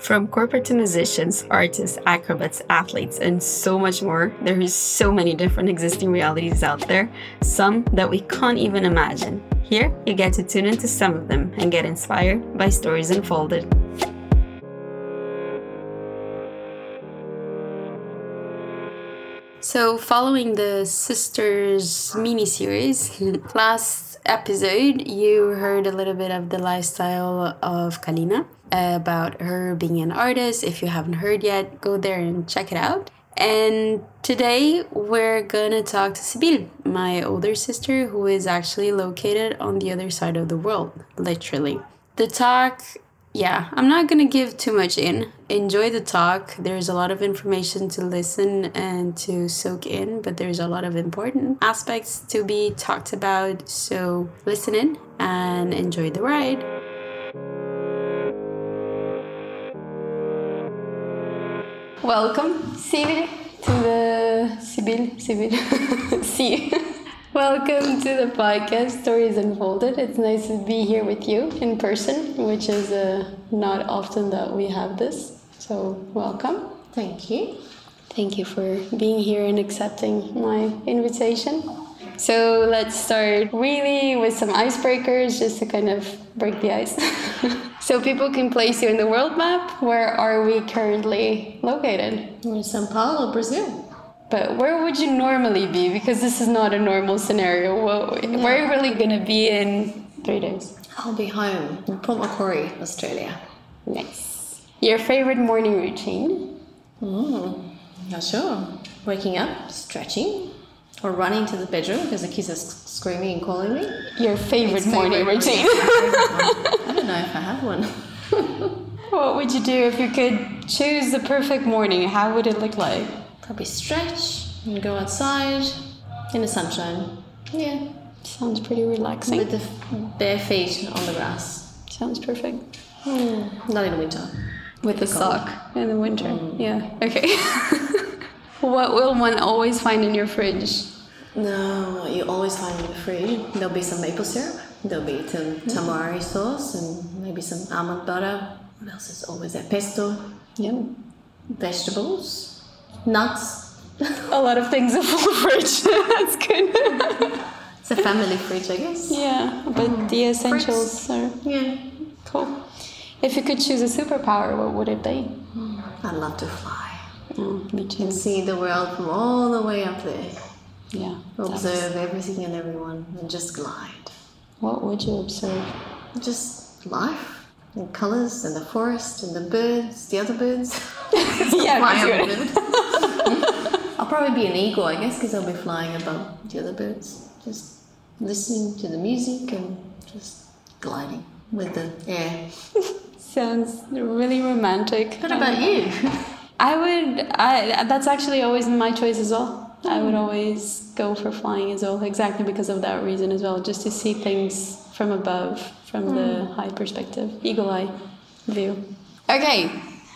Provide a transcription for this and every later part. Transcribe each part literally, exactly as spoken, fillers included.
From corporate to musicians, artists, acrobats, athletes, and so much more, there is so many different existing realities out there, some that we can't even imagine. Here, you get to tune into some of them and get inspired by stories unfolded. So, following the sisters mini-series, last episode, you heard a little bit of the lifestyle of Kalina, about her being an artist. If you haven't heard yet, go there and check it out. And today we're gonna talk to Sybil, my older sister, who is actually located on the other side of the world, literally. The talk, yeah, I'm not gonna give too much in. Enjoy the talk. There's a lot of information to listen and to soak in, but there's a lot of important aspects to be talked about. So listen in and enjoy the ride. Welcome, Sybil, to the... Sybil, Sybil, see. Welcome to the podcast, Stories Unfolded. It's nice to be here with you in person, which is uh, not often that we have this. So, welcome. Thank you. Thank you for being here and accepting my invitation. So, let's start really with some icebreakers, just to kind of break the ice. So people can place you in the world map. Where are we currently located? We're in São Paulo, Brazil. But where would you normally be? Because this is not a normal scenario. Well, no. Where are you really going to be in three days? I'll be home in Port Macquarie, Australia. Nice. Your favorite morning routine? Mm, not sure. Waking up, stretching, or running to the bedroom because the kids are screaming and calling me. Your favorite morning routine? I don't know if I have one. What would you do if you could choose the perfect morning? How would it look like? Probably stretch and go outside in the sunshine. Yeah. Sounds pretty relaxing. With the f- bare feet on the grass. Sounds perfect. Mm. Not in the winter. With a sock in the winter. Mm. Yeah. Okay. What will one always find in your fridge? No, you always find in the fridge. There'll be some maple syrup. There'll be some mm-hmm. tamari sauce and maybe some almond butter. What else is always there? Pesto. Yeah. Vegetables. Nuts. A lot of things are full of fridge. That's good. It's a family fridge, I guess. Yeah, but um, the essentials fruits. Are... Yeah. Cool. If you could choose a superpower, what would it be? I'd love to fly. Oh, me too. And see the world from all the way up there. Yeah. Observe everything and everyone and just glide. What would you observe? Just life and colours and the forest and the birds, the other birds. Yeah, that's good. I'll probably be an eagle, I guess, because I'll be flying above the other birds. Just listening to the music and just gliding with the air. Sounds really romantic. What about you? I would, I, that's actually always my choice as well. I would always go for flying as well, exactly because of that reason as well, just to see things from above, from mm. the high perspective, eagle eye view. Okay,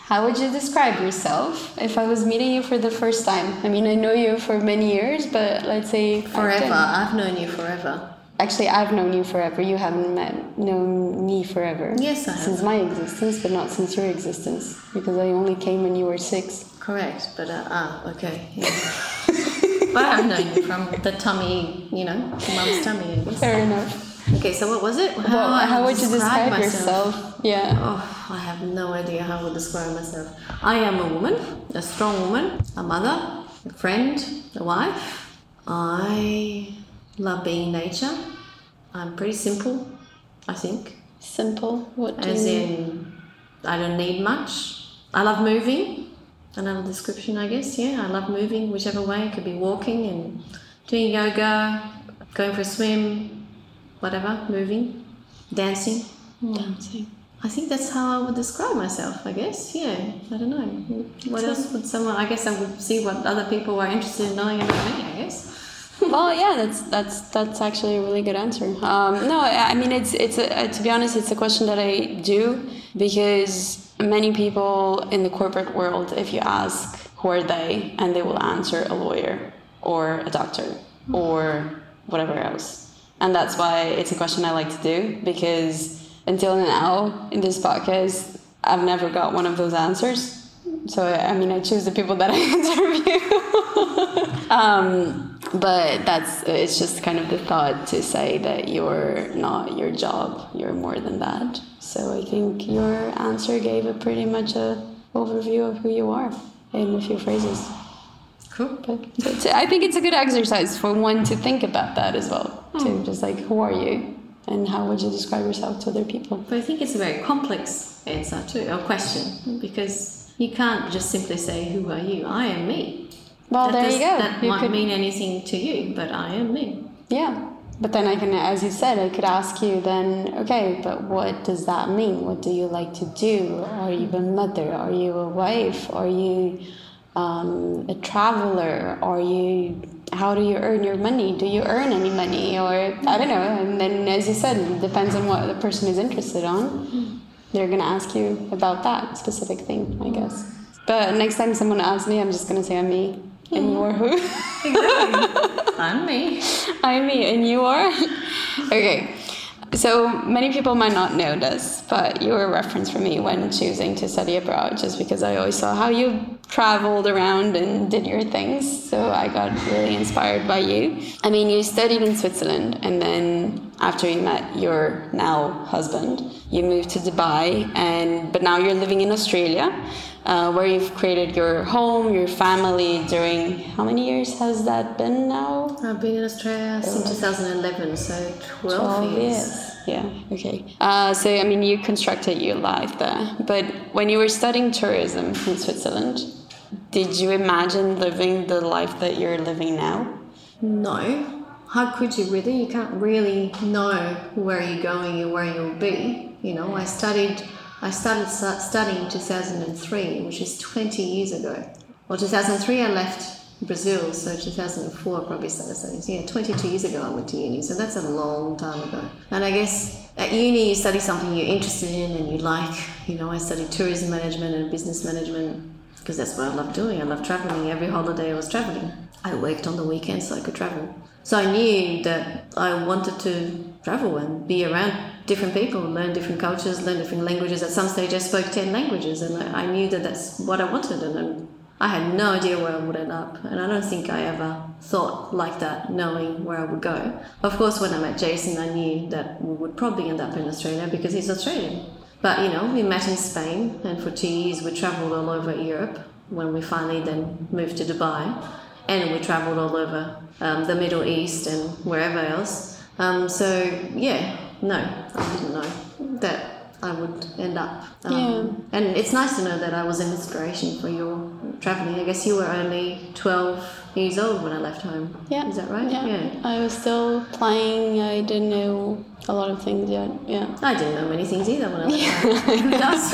how would you describe yourself if I was meeting you for the first time? I mean, I know you for many years, but let's say... Forever, I've known you forever. Actually, I've known you forever. You haven't met, known me forever. Yes, I have. Since my existence, but not since your existence. Because I only came when you were six. Correct, but, uh, ah, okay. Yeah. But I've known you from the tummy, you know, mum's tummy, I guess. Fair enough. Okay, so what was it? How, well, how would you describe, describe yourself? Myself? Yeah. Oh, I have no idea how I would describe myself. I am a woman, a strong woman, a mother, a friend, a wife. I... love being in nature. I'm pretty simple, I think. Simple? What do you mean? As in, I don't need much. I love moving. Another description, I guess, yeah. I love moving whichever way. It could be walking and doing yoga, going for a swim, whatever, moving, dancing. Dancing. I think that's how I would describe myself, I guess, yeah. I don't know. What so, else would someone... I guess I would see what other people are interested in knowing about me, I guess. Well, yeah, that's that's that's actually a really good answer. Um, no, I mean, it's it's a, to be honest, it's a question that I do because many people in the corporate world, if you ask who are they, and they will answer a lawyer or a doctor or whatever else, and that's why it's a question I like to do because until now in this podcast, I've never got one of those answers. So, I mean, I choose the people that I interview. um, but that's, it's just kind of the thought to say that you're not your job, you're more than that. So I think your answer gave a pretty much a overview of who you are in a few phrases. Cool. But I think it's a good exercise for one to think about that as well, oh. to just like, who are you? And how would you describe yourself to other people? But I think it's a very complex answer too, or question, because you can't just simply say, who are you? I am me. Well, that there does, you go. That you might could... mean anything to you, but I am me. Yeah. But then I can, as you said, I could ask you then, okay, but what does that mean? What do you like to do? Are you a mother? Are you a wife? Are you um, a traveler? Are you... How do you earn your money? Do you earn any money? Or, I don't know. And then, as you said, it depends on what the person is interested on. They're going to ask you about that specific thing, I guess. But next time someone asks me, I'm just going to say, I'm me. And you are who? Exactly. I'm me. I'm me. And you are? Okay. So many people might not know this, but you were a reference for me when choosing to study abroad, just because I always saw how you traveled around and did your things. So I got really inspired by you. I mean, you studied in Switzerland, and then after you met your now husband, you moved to Dubai, and but now you're living in Australia, uh, where you've created your home, your family during, how many years has that been now? I've been in Australia since two thousand eleven, so twelve, twelve years. years. Yeah, okay. Uh, so, I mean, you constructed your life there. But when you were studying tourism in Switzerland, did you imagine living the life that you're living now? No. How could you really? You can't really know where you're going or where you'll be. You know, I studied I started studying in two thousand three, which is twenty years ago. Well, two thousand three I left Brazil, so two thousand four probably started studying. So yeah, twenty-two years ago I went to uni, so that's a long time ago. And I guess at uni you study something you're interested in and you like. You know, I studied tourism management and business management because that's what I love doing. I love traveling. Every holiday I was traveling. I worked on the weekends so I could travel. So I knew that I wanted to travel and be around different people, learn different cultures, learn different languages. At some stage I spoke ten languages and I knew that that's what I wanted, and I'm I had no idea where I would end up, and I don't think I ever thought like that, knowing where I would go. Of course, when I met Jason, I knew that we would probably end up in Australia because he's Australian. But, you know, we met in Spain, and for two years we travelled all over Europe when we finally then moved to Dubai, and we travelled all over um, the Middle East and wherever else. Um, so, yeah, no, I didn't know that I would end up. Um, yeah. And it's nice to know that I was an inspiration for your travelling. I guess you were only twelve years old when I left home. Yeah. Is that right? Yeah. yeah. I was still playing. I didn't know a lot of things yet. Yeah. I didn't know many things either when I left home. Who does?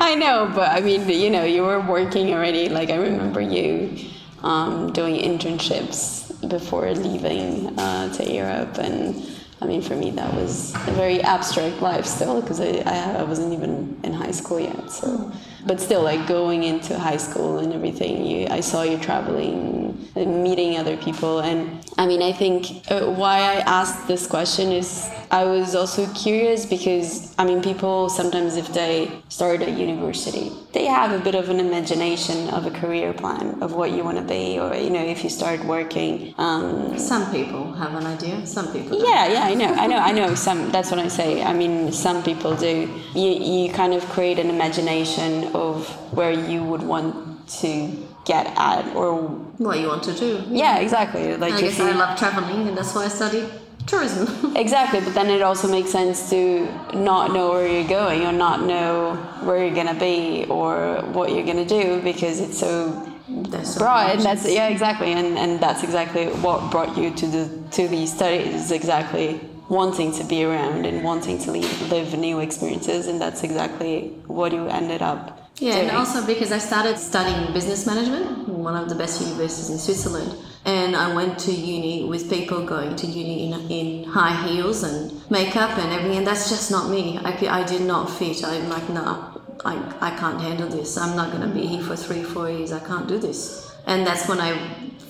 I know, but I mean, you know, you were working already. Like, I remember you um, doing internships before leaving uh, to Europe, and I mean, for me, that was a very abstract life still, because I, I wasn't even in high school yet. So, but still, like going into high school and everything, you, I saw you traveling, meeting other people. And I mean, I think uh, why I asked this question is I was also curious because, I mean, people sometimes, if they start at university, they have a bit of an imagination of a career plan of what you want to be, or, you know, if you start working. Um, some people have an idea, some people don't. Yeah, yeah, I know, I know, I know, some, that's what I say. I mean, some people do. You, you kind of create an imagination of where you would want to get at, or what you want to do. Yeah, yeah, exactly. Like, I guess you, I love traveling, and that's why I studied tourism. Exactly, but then it also makes sense to not know where you're going, or not know where you're gonna be, or what you're gonna do, because it's so that's broad. And that's yeah, exactly, and and that's exactly what brought you to the to these studies. Exactly, wanting to be around and wanting to leave, live new experiences, and that's exactly what you ended up. Yeah, doing. And also because I started studying business management, one of the best universities in Switzerland. And I went to uni with people going to uni in, in high heels and makeup and everything. And that's just not me. I, I did not fit. I'm like, nah, I, I can't handle this. I'm not going to be here for three, four years. I can't do this. And that's when I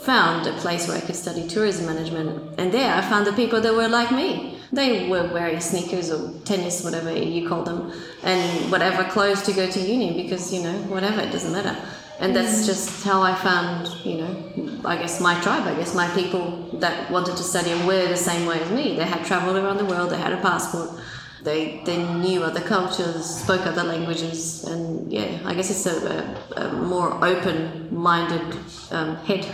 found a place where I could study tourism management. And there I found the people that were like me. They were wearing sneakers or tennis, whatever you call them, and whatever clothes to go to uni because, you know, whatever, it doesn't matter. And that's just how I found, you know, I guess my tribe, I guess my people that wanted to study and were the same way as me. They had travelled around the world, they had a passport, they they knew other cultures, spoke other languages, and yeah, I guess it's a, a, a more open-minded um, head.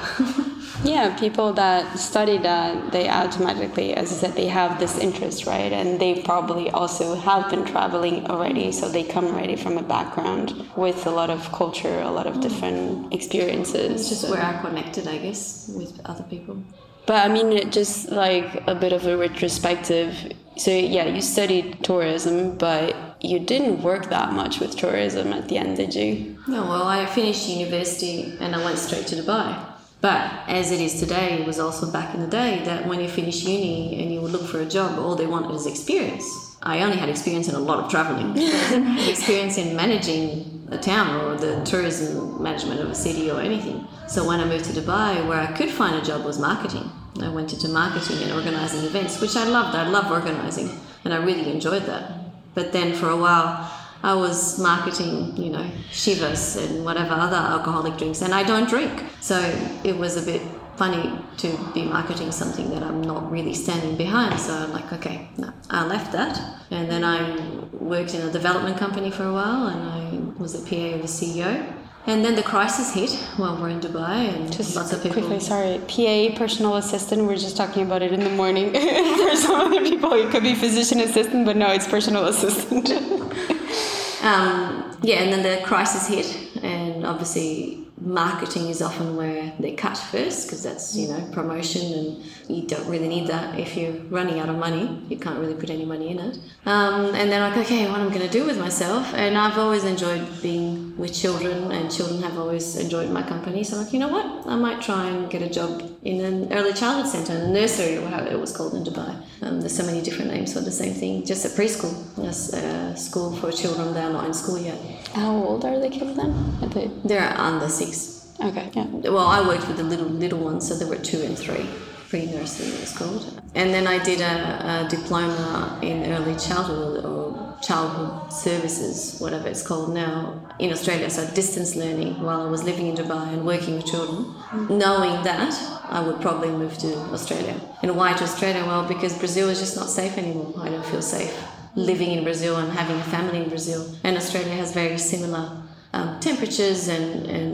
Yeah, people that study that, they automatically, as I said, they have this interest, right? And they probably also have been traveling already, so they come already from a background with a lot of culture, a lot of different experiences. It's just so. Where I connected, I guess, with other people. But I mean, just like a bit of a retrospective. So yeah, you studied tourism, but you didn't work that much with tourism at the end, did you? No, well, I finished university and I went straight to Dubai. But as it is today, it was also back in the day that when you finish uni and you would look for a job, all they wanted is experience. I only had experience in a lot of traveling. Experience in managing a town or the tourism management of a city or anything. So when I moved to Dubai, where I could find a job was marketing. I went into marketing and organising events, which I loved. I loved organising and I really enjoyed that. But then for a while, I was marketing, you know, shivas and whatever other alcoholic drinks, and I don't drink. So it was a bit funny to be marketing something that I'm not really standing behind. So I'm like, okay, no, I left that. And then I worked in a development company for a while and I was a P A of a C E O. And then the crisis hit while we're in Dubai and just lots of people... quickly, sorry, P A, personal assistant, we were just talking about it in the morning. For some other people, it could be physician assistant, but no, it's personal assistant. um, yeah, and then the crisis hit, and obviously marketing is often where they cut first because that's, you know, promotion, and you don't really need that if you're running out of money. You can't really put any money in it. Um, and then I'm like, okay, what am I going to do with myself? And I've always enjoyed being... with children, and children have always enjoyed my company, so I'm like, you know what, I might try and get a job in an early childhood centre, a nursery, or whatever it was called in Dubai. Um, there's so many different names for the same thing. Just a preschool, just a school for children that are not in school yet. How old are the kids then? Are they... They're under six. Okay. Yeah. Well, I worked with the little little ones, so they were two and three. Pre-nursery it was called. And then I did a, a diploma in early childhood or childhood services, whatever it's called now, in Australia. So distance learning while I was living in Dubai and working with children. Knowing that, I would probably move to Australia. And why to Australia? Well, because Brazil is just not safe anymore. I don't feel safe living in Brazil and having a family in Brazil. And Australia has very similar um, temperatures and, and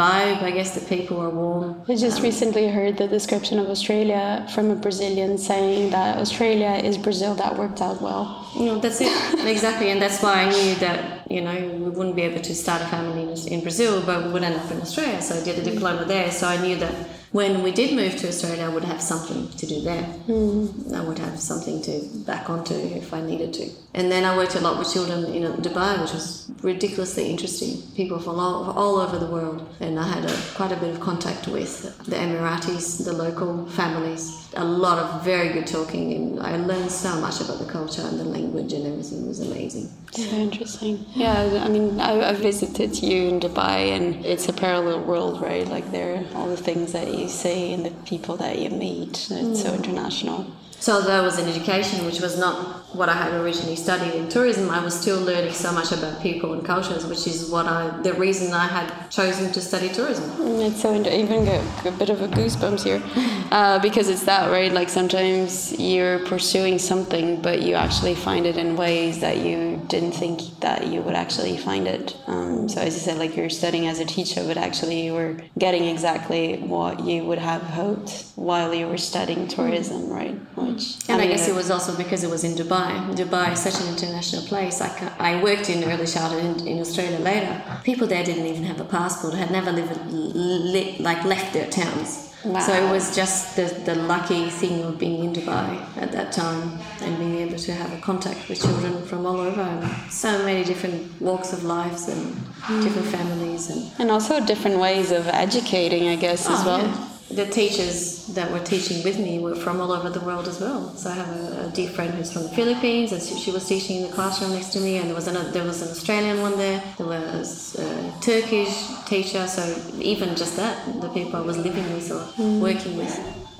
vibe, I guess the people are warm. I just um, recently heard the description of Australia from a Brazilian saying that Australia is Brazil that worked out well. You know, that's it. Exactly, and that's why I knew that, you know, we wouldn't be able to start a family in, in Brazil, but we would end up in Australia, so I did a diploma there, so I knew that when we did move to Australia, I would have something to do there. Mm. I would have something to back onto if I needed to. And then I worked a lot with children in Dubai, which was ridiculously interesting. People from all, all over the world. And I had a, quite a bit of contact with the Emiratis, the local families. A lot of very good talking. And I learned so much about the culture and the language and everything. It was amazing. So interesting. Yeah, I mean, I, I visited you in Dubai and it's a parallel world, right? Like there are all the things that you say and the people that you meet. It's mm. so international. So there was an education which was not what I had originally studied in tourism. I was still learning so much about people and cultures, which is what I the reason I had chosen to study tourism. It's so even a, a bit of a goosebumps here, uh, because it's that, right? Like sometimes you're pursuing something, but you actually find it in ways that you didn't think that you would actually find it. Um, so as you said, like you're studying as a teacher, but actually you were getting exactly what you would have hoped while you were studying tourism, right? Which, and I, mean, I guess it was also because it was in Dubai. Dubai is such an international place. I, I worked in early childhood in, in Australia later. People there didn't even have a passport, had never lived, li, like left their towns. Wow. So it was just the, the lucky thing of being in Dubai at that time and being able to have a contact with children from all over. And so many different walks of lives and mm. different families. And, and also different ways of educating, I guess, oh, as well. Yeah. The teachers that were teaching with me were from all over the world as well. So I have a, a dear friend who's from the Philippines, and she, she was teaching in the classroom next to me. And there was an there was an Australian one there. There was a Turkish teacher. So even just that, the people I was living with or working with.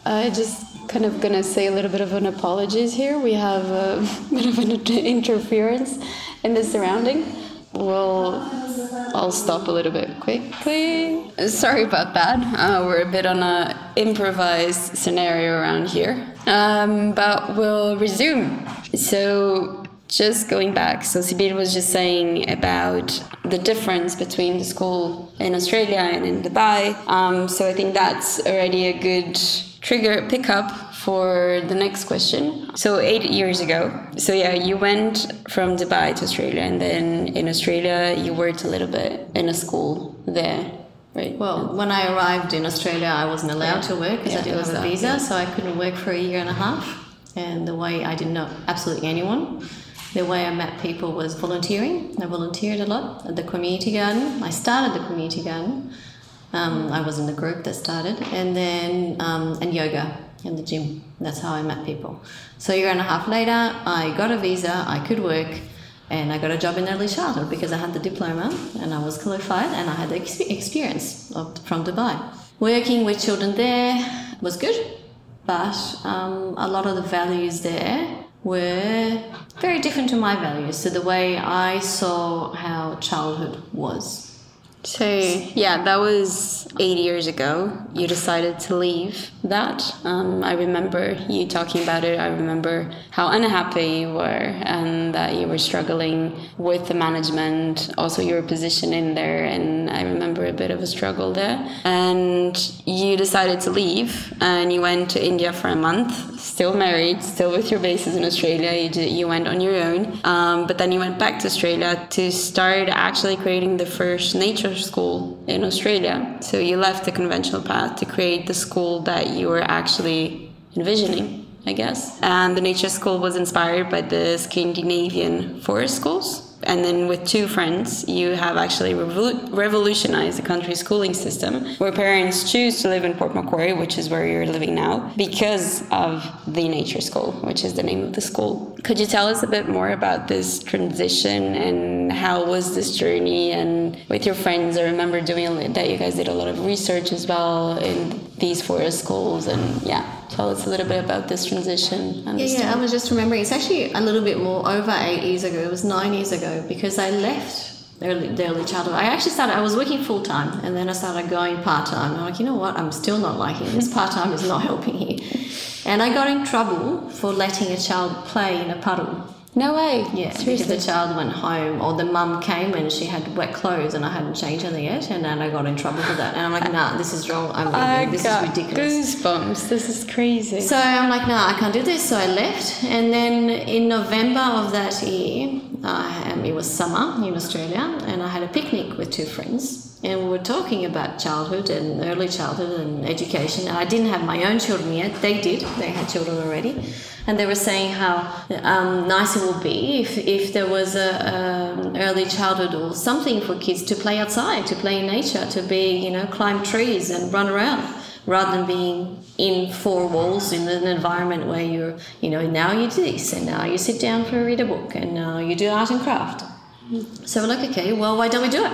I just kind of going to say a little bit of an apologies here. We have a bit of an interference in the surrounding. We'll, I'll stop a little bit quickly. Sorry about that. Uh, we're a bit on an improvised scenario around here. Um, but we'll resume. So just going back, so Sybil was just saying about the difference between the school in Australia and in Dubai. Um, so I think that's already a good trigger pickup for the next question. So eight years ago. So yeah, you went from Dubai to Australia, and then in Australia you worked a little bit in a school there. Right. Well, when I arrived in Australia, I wasn't allowed yeah. to work because yeah, I didn't have exactly. a visa, so I couldn't work for a year and a half. And the way I didn't know absolutely anyone, the way I met people was volunteering. I volunteered a lot at the community garden. I started the community garden. Um, I was in the group that started, and then um, and yoga in the gym. That's how I met people. So a year and a half later, I got a visa. I could work. And I got a job in early childhood because I had the diploma and I was qualified and I had the ex- experience of, from Dubai. Working with children there was good, but um, a lot of the values there were very different to my values. So the way I saw how childhood was. So, yeah, that was eight years ago. You decided to leave that. Um, I remember you talking about it. I remember how unhappy you were and that you were struggling with the management, also your position in there. And I remember a bit of a struggle there. And you decided to leave and you went to India for a month, still married, still with your bases in Australia. You, did, you went on your own. Um, but then you went back to Australia to start actually creating the first Nature School in Australia. So you left the conventional path to create the school that you were actually envisioning, I guess. And the Nature School was inspired by the Scandinavian forest schools. And then with two friends, you have actually revol- revolutionized the country's schooling system, where parents choose to live in Port Macquarie, which is where you're living now, because of the Nature School, which is the name of the school. Could you tell us a bit more about this transition and how was this journey? And with your friends, I remember doing a, that you guys did a lot of research as well in these forest schools. And yeah, tell us a little bit about this transition. And yeah, yeah, I was just remembering, it's actually a little bit more over eight years ago. It was nine years ago. Because I left early, the early childhood. I actually started, I was working full time and then I started going part time. I'm like, you know what? I'm still not liking this. Part time is not helping here. And I got in trouble for letting a child play in a puddle. No way. Yeah, seriously. Because the child went home or the mum came and she had wet clothes and I hadn't changed anything yet, and then I got in trouble for that. And I'm like, nah, this is wrong. I'm leaving. This is ridiculous. Goosebumps. This is crazy. So I'm like, nah, I can't do this. So I left. And then in November of that year, I, um, it was summer in Australia, and I had a picnic with two friends. And we were talking about childhood and early childhood and education. And I didn't have my own children yet. They did. They had children already. And they were saying how um, nice it would be if, if there was an early childhood or something for kids to play outside, to play in nature, to be, you know, climb trees and run around, rather than being in four walls in an environment where you're, you know, now you do this and now you sit down for read a book and now you do art and craft. So we're like, okay, well, why don't we do it?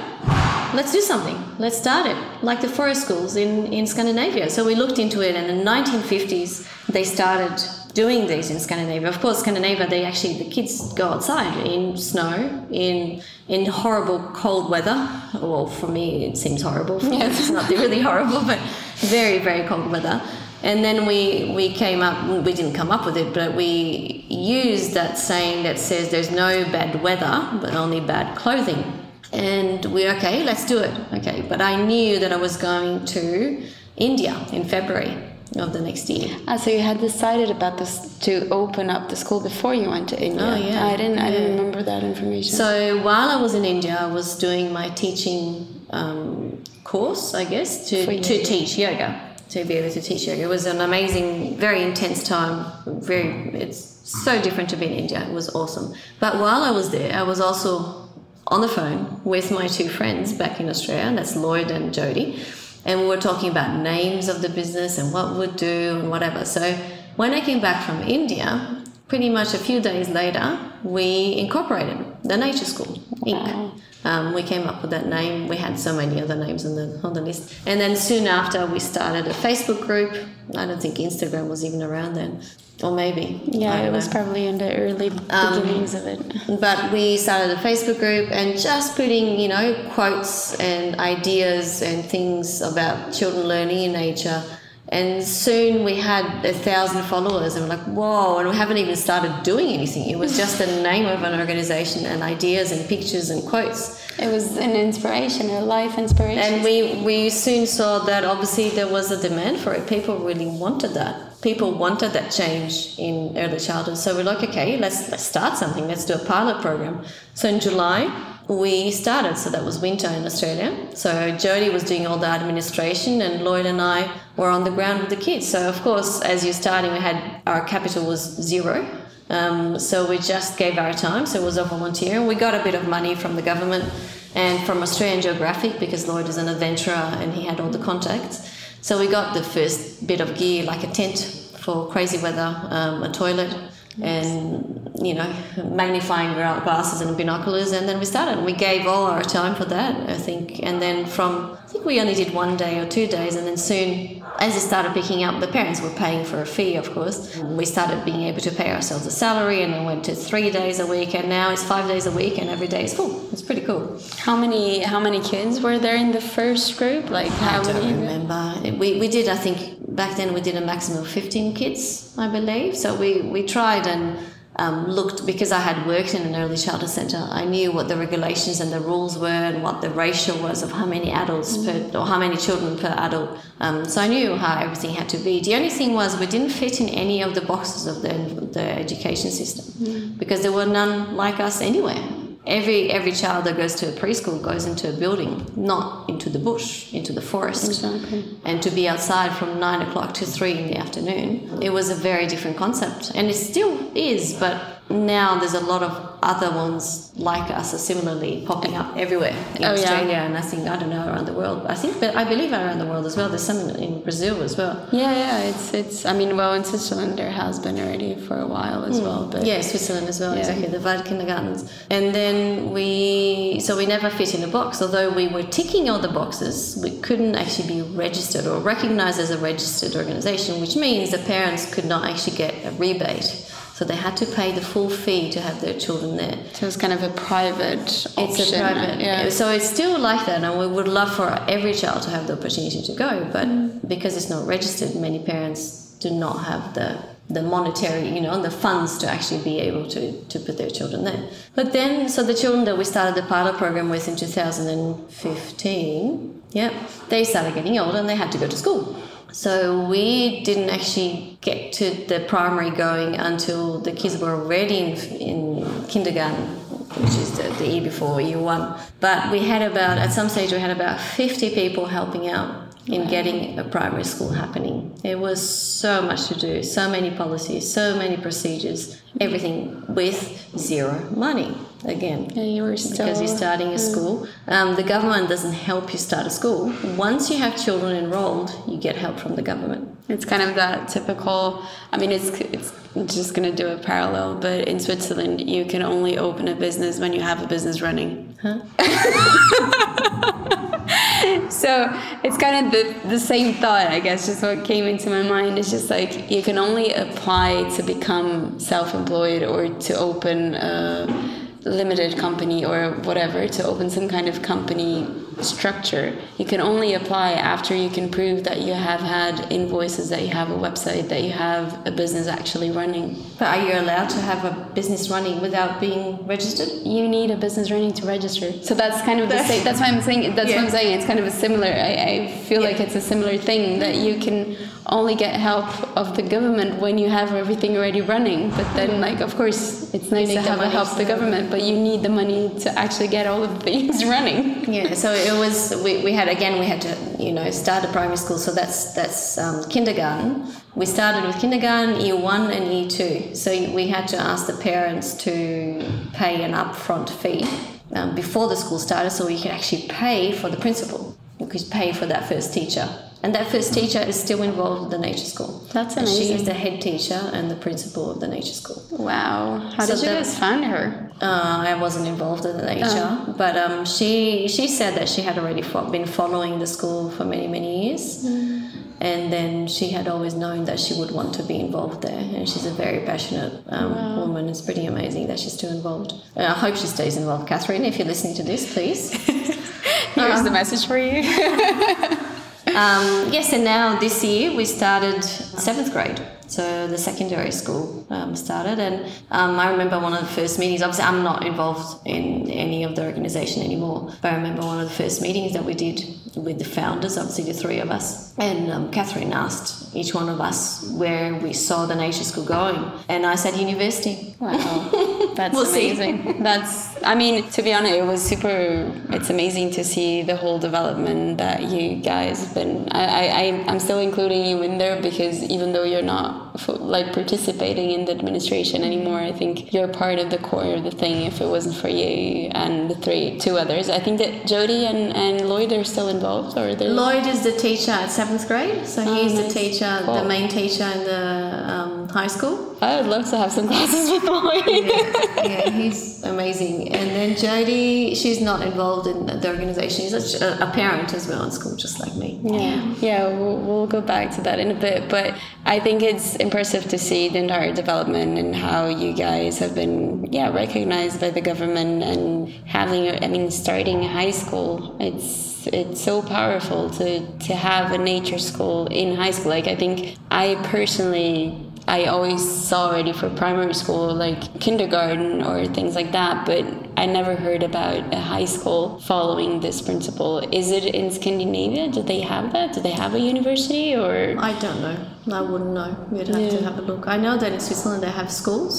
Let's do something. Let's start it, like the forest schools in, in Scandinavia. So we looked into it, and in the nineteen fifties, they started doing these in Scandinavia. Of course, Scandinavia, they actually, the kids go outside in snow, in in horrible cold weather. Well, for me, it seems horrible. For me, it's not really horrible, but very, very cold weather. And then we, we came up, we didn't come up with it, but we used that saying that says there's no bad weather, but only bad clothing. And we're okay, let's do it. Okay, but I knew that I was going to India in February of the next year. Ah, so you had decided about this to open up the school before you went to India. Oh yeah, I didn't. Yeah. I didn't remember that information. So while I was in India, I was doing my teaching um, course, I guess, to to teach yoga. To be able to teach yoga. It was an amazing, very intense time. Very, it's so different to being in India. It was awesome. But while I was there, I was also on the phone with my two friends back in Australia, that's Lloyd and Jody, and we were talking about names of the business and what we'd do and whatever. So when I came back from India, pretty much a few days later, we incorporated the Nature School, Incorporated. Wow. Um, we came up with that name. We had so many other names on the on the list. And then soon after, we started a Facebook group. I don't think Instagram was even around then. Or maybe. Yeah, it know. was probably in the early beginnings um, of it. But we started a Facebook group and just putting, you know, quotes and ideas and things about children learning in nature. And soon we had a thousand followers and we're like, whoa, and we haven't even started doing anything. It was just the name of an organization and ideas and pictures and quotes. It was an inspiration, a life inspiration. And we, we soon saw that obviously there was a demand for it. People really wanted that. People wanted that change in early childhood. So we're like, okay, let's let's start something. Let's do a pilot program. So in July, we started. So that was winter in Australia. So Jody was doing all the administration and Lloyd and I were on the ground with the kids. So of course, as you're starting, we had our capital was zero. Um, so we just gave our time. So it was a volunteer. We got a bit of money from the government and from Australian Geographic because Lloyd is an adventurer and he had all the contacts. So we got the first bit of gear, like a tent for crazy weather, um, a toilet, nice. and, you know, magnifying glasses and binoculars, and then we started. We gave all our time for that, I think. And then from, I think we only did one day or two days, and then soon, as it started picking up, the parents were paying for a fee, of course. We started being able to pay ourselves a salary, and then went to three days a week, and now it's five days a week, and every day is full. It's pretty cool. How many How many kids were there in the first group? Like how many? I don't remember. We we did, I think, back then we did a maximum of fifteen kids, I believe. So we, we tried and Um, looked, because I had worked in an early childhood centre, I knew what the regulations and the rules were and what the ratio was of how many adults mm. per, or how many children per adult. Um, so I knew how everything had to be. The only thing was we didn't fit in any of the boxes of the, the education system mm. because there were none like us anywhere. Every every child that goes to a preschool goes into a building, not into the bush, into the forest. Exactly. And to be outside from nine o'clock to three in the afternoon, it was a very different concept. And it still is, but now there's a lot of other ones like us are similarly popping up everywhere in oh, Australia yeah. and I think, I don't know, around the world. I think, but I believe around the world as well. There's some in Brazil as well. Yeah, yeah. It's, it's. I mean, well, in Switzerland there has been already for a while as mm. well. But yeah, Switzerland as well, yeah. exactly, the Waldkindergarten. And then we, so we never fit in a box. Although we were ticking all the boxes, we couldn't actually be registered or recognised as a registered organisation, which means the parents could not actually get a rebate. So they had to pay the full fee to have their children there. So it's kind of a private it's option. It's a private, yeah. So it's still like that, and we would love for every child to have the opportunity to go, but mm. because it's not registered, many parents do not have the the monetary, you know, the funds to actually be able to, to put their children there. But then, so the children that we started the pilot program with in two thousand fifteen, yeah, they started getting older and they had to go to school. So we didn't actually get to the primary going until the kids were already in, in kindergarten, which is the, the year before, year one. But we had about, at some stage, we had about fifty people helping out in getting a primary school happening. It was so much to do, so many policies, so many procedures, everything with zero money. Again, yeah, you were still, because you're starting a school. Um, the government doesn't help you start a school. Once you have children enrolled, you get help from the government. It's kind of that typical, I mean, it's it's just going to do a parallel, but in Switzerland, you can only open a business when you have a business running. Huh? So it's kind of the, the same thought, I guess, just what came into my mind. It's just like you can only apply to become self-employed or to open a limited company or whatever, to open some kind of company structure. You can only apply after you can prove that you have had invoices, that you have a website, that you have a business actually running. But are you allowed to have a business running without being registered? You need a business running to register. So that's kind of the same. That's why I'm saying. That's yeah. what I'm saying. It's kind of a similar. I, I feel yeah. like it's a similar thing, that you can only get help of the government when you have everything already running. But then, like, of course, it's nice you to have a help the government, but you need the money to actually get all of the things running. Yeah. So it was. We, we had again. We had to, you know, start a primary school. So that's that's um, kindergarten. We started with kindergarten, year one and year two. So we had to ask the parents to pay an upfront fee um, before the school started, so we could actually pay for the principal. We could pay for that first teacher. And that first teacher is still involved with the Nature School. That's amazing. She is the head teacher and the principal of the Nature School. Wow. How so did you that, guys find her? Uh, I wasn't involved in the nature, oh. but um, she she said that she had already fo- been following the school for many, many years. Mm. And then she had always known that she would want to be involved there. And she's a very passionate um, wow. woman. It's pretty amazing that she's still involved. And I hope she stays involved. Catherine, if you're listening to this, please. Here's um, the message for you. Um, yes, and now this year we started seventh grade, so the secondary school um, started, and um, I remember one of the first meetings. Obviously I'm not involved in any of the organisation anymore, but I remember one of the first meetings that we did with the founders, obviously the three of us, and um, Catherine asked each one of us where we saw the Nature School going, and I said university. Wow, that's we'll amazing. See. That's, I mean, to be honest, it was super, it's amazing to see the whole development that you guys have been, I, I, I'm still including you in there because even though you're not like participating in the administration anymore, I think you're part of the core of the thing. If it wasn't for you and the three, two others, I think that Jody and, and Lloyd are still in Or Lloyd is the teacher at seventh grade, so oh, he's nice. the teacher, cool. the main teacher in the um, high school. I would love to have some classes with Lloyd. yeah, yeah, he's amazing. And then Jody, she's not involved in the organisation. She's a, a parent as well in school, just like me. Yeah, yeah, we'll, we'll go back to that in a bit. But I think it's impressive to see the entire development and how you guys have been, yeah, recognised by the government and having, I mean, starting high school. It's it's so powerful to to have a nature school in high school. Like I think I personally I always saw already for primary school, like kindergarten or things like that, but I never heard about a high school following this principle. Is it in Scandinavia? Do they have that? Do they have a university? Or I don't know. I wouldn't know. We'd have yeah. to have a look. I know that in Switzerland they have schools.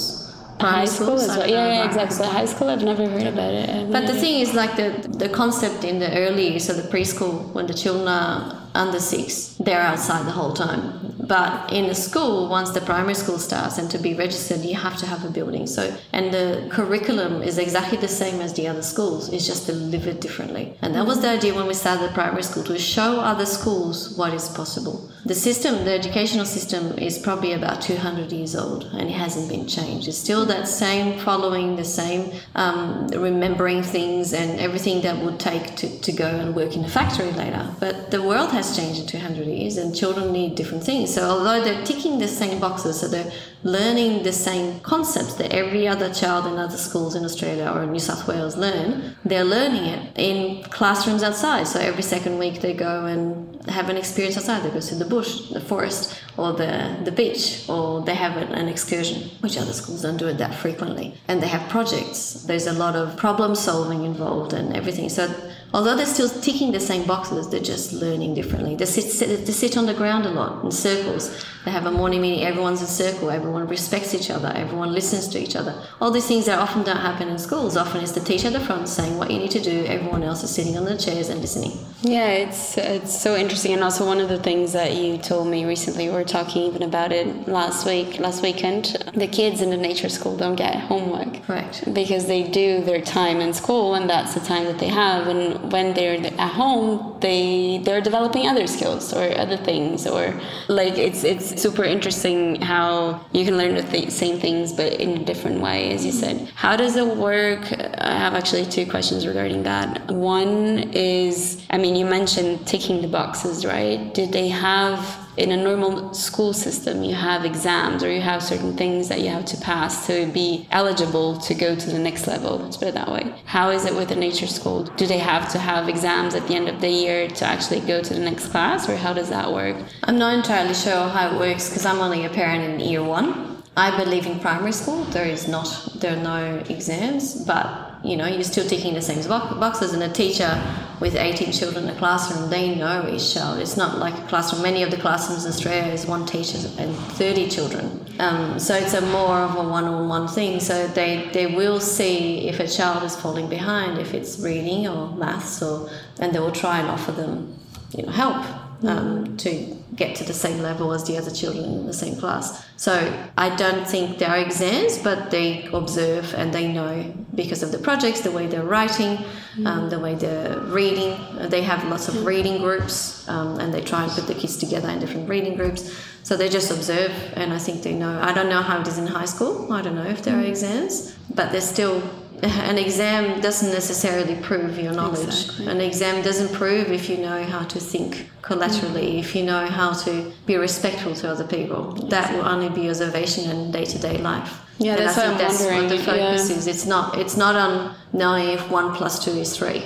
High school, school as well. Yeah, yeah, exactly. So high school, I've never heard about it. I've but the thing is, like the the concept in the early, so the preschool, when the children are under six, they're outside the whole time. But in the school, once the primary school starts, and to be registered, you have to have a building. So, and the curriculum is exactly the same as the other schools. It's just delivered differently. And that was the idea when we started the primary school, to show other schools what is possible. The system, the educational system, is probably about two hundred years old, and it hasn't been changed. It's still that same following, the same um, remembering things and everything that would take to, to go and work in a factory later. But the world has changed in two hundred years, and children need different things. So although they're ticking the same boxes, so they're learning the same concepts that every other child in other schools in Australia or in New South Wales learn, they're learning it in classrooms outside. So every second week they go and have an experience outside. They go to the bush, the forest, or the, the beach, or they have an, an excursion, which other schools don't do it that frequently. And they have projects. There's a lot of problem solving involved and everything. So although they're still ticking the same boxes, they're just learning differently. They sit, they sit on the ground a lot in circles. They have a morning meeting, everyone's in a circle, everyone respects each other, everyone listens to each other. All these things that often don't happen in schools. Often it's the teacher at the front saying what you need to do, everyone else is sitting on the chairs and listening. Yeah, it's it's so interesting. And also one of the things that you told me recently, we were talking even about it last week, last weekend, the kids in the nature school don't get homework. Correct. Because they do their time in school and that's the time that they have. And when they're at home, they they're developing other skills or other things, or like it's it's super interesting how you can learn the th- same things but in a different way, as you said. How does it work? I have actually two questions regarding that. One is, I mean, you mentioned ticking the boxes, right? Did they have, in a normal school system, you have exams or you have certain things that you have to pass to be eligible to go to the next level, let's put it that way. How is it with the nature school? Do they have to have exams at the end of the year to actually go to the next class, or how does that work? I'm not entirely sure how it works because I'm only a parent in year one. I believe in primary school there is not, there are no exams, but you know, you're still ticking the same boxes, and a teacher with eighteen children in a classroom, they know each child. It's not like a classroom. Many of the classrooms in Australia is one teacher and thirty children. Um, so it's a more of a one-on-one thing. So they, they will see if a child is falling behind, if it's reading or maths, or and they will try and offer them, you know, help. um, to get to the same level as the other children in the same class. So I don't think there are exams, but they observe and they know because of the projects, the way they're writing, mm. um, the way they're reading. They have lots of reading groups um, and they try and put the kids together in different reading groups. So they just observe and I think they know. I don't know how it is in high school. I don't know if there are exams, but there's still... An exam doesn't necessarily prove your knowledge. Exactly. An exam doesn't prove if you know how to think collaterally, mm. if you know how to be respectful to other people. Exactly. That will only be observation in day-to-day life. Yeah, and that's I think what I'm that's wondering. What the focus yeah. is. It's not, it's not on knowing if one plus two is three.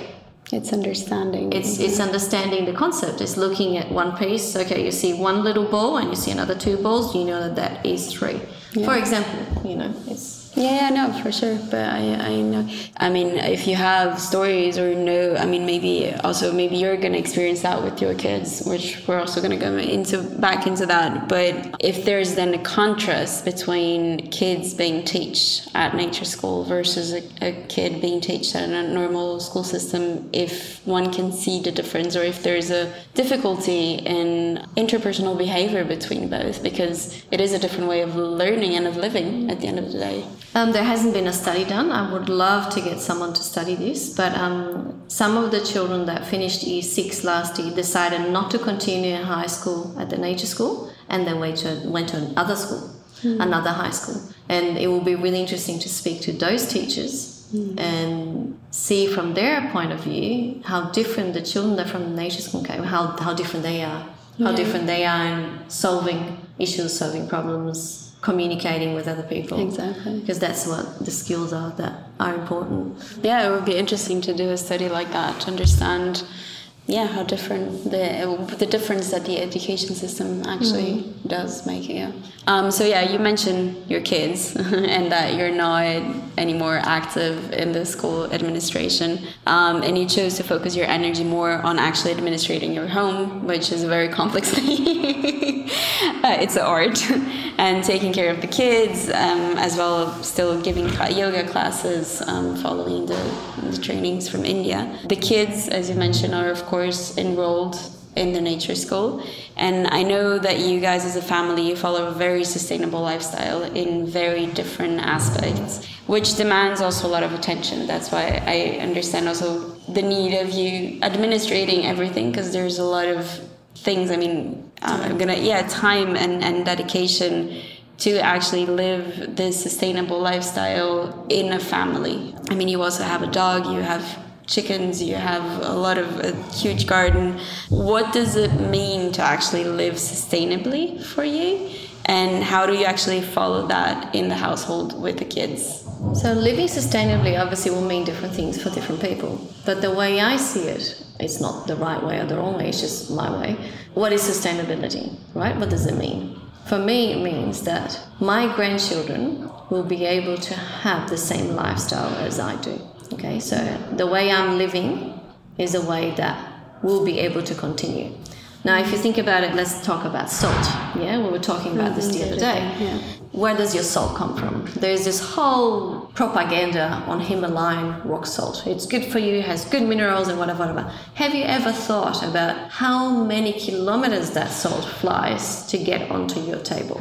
It's understanding. It's mm-hmm. it's understanding the concept. It's looking at one piece. Okay, you see one little ball and you see another two balls. You know that that is three. Yeah. For example, you know, it's... Yeah, no, for sure. But I, I know. I mean, if you have stories or no, I mean, maybe also maybe you're gonna experience that with your kids, which we're also gonna go into back into that. But if there's then a contrast between kids being taught at nature school versus a, a kid being taught at a normal school system, if one can see the difference, or if there's a difficulty in interpersonal behavior between both, because it is a different way of learning and of living at the end of the day. Um, there hasn't been a study done. I would love to get someone to study this, but um, some of the children that finished year six last year decided not to continue in high school at the nature school and then went to, went to another school, mm. another high school. And it will be really interesting to speak to those teachers mm. and see from their point of view how different the children that from the nature school came, how, how different they are, how yeah. different they are in solving issues, solving problems, communicating with other people. Exactly. Because that's what the skills are that are important. Yeah, it would be interesting to do a study like that, to understand yeah, how different the the difference that the education system actually mm-hmm. does make it. Yeah. Um, so yeah, you mentioned your kids and that you're not anymore active in the school administration, um, and you chose to focus your energy more on actually administrating your home, which is very complex thing. uh, it's an art, and taking care of the kids, um, as well as still giving yoga classes, um, following the, the trainings from India. The kids, as you mentioned, are of course enrolled in the nature school, and I know that you guys as a family follow a very sustainable lifestyle in very different aspects, which demands also a lot of attention. That's why I understand also the need of you administrating everything, because there's a lot of things, I mean, I'm gonna yeah time and, and dedication to actually live this sustainable lifestyle in a family. I mean, you also have a dog, you have chickens, you have a lot of a huge garden. What does it mean to actually live sustainably for you? And how do you actually follow that in the household with the kids? So living sustainably obviously will mean different things for different people. But the way I see it, it's not the right way or the wrong way, it's just my way. What is sustainability, right? What does it mean? For me, it means that my grandchildren will be able to have the same lifestyle as I do. Okay, so the way I'm living is a way that we'll be able to continue. Now, if you think about it, let's talk about salt. Yeah, we were talking about this the other day. Yeah. Where does your salt come from? There's this whole propaganda on Himalayan rock salt. It's good for you, has good minerals and whatever, whatever. Have you ever thought about how many kilometers that salt flies to get onto your table?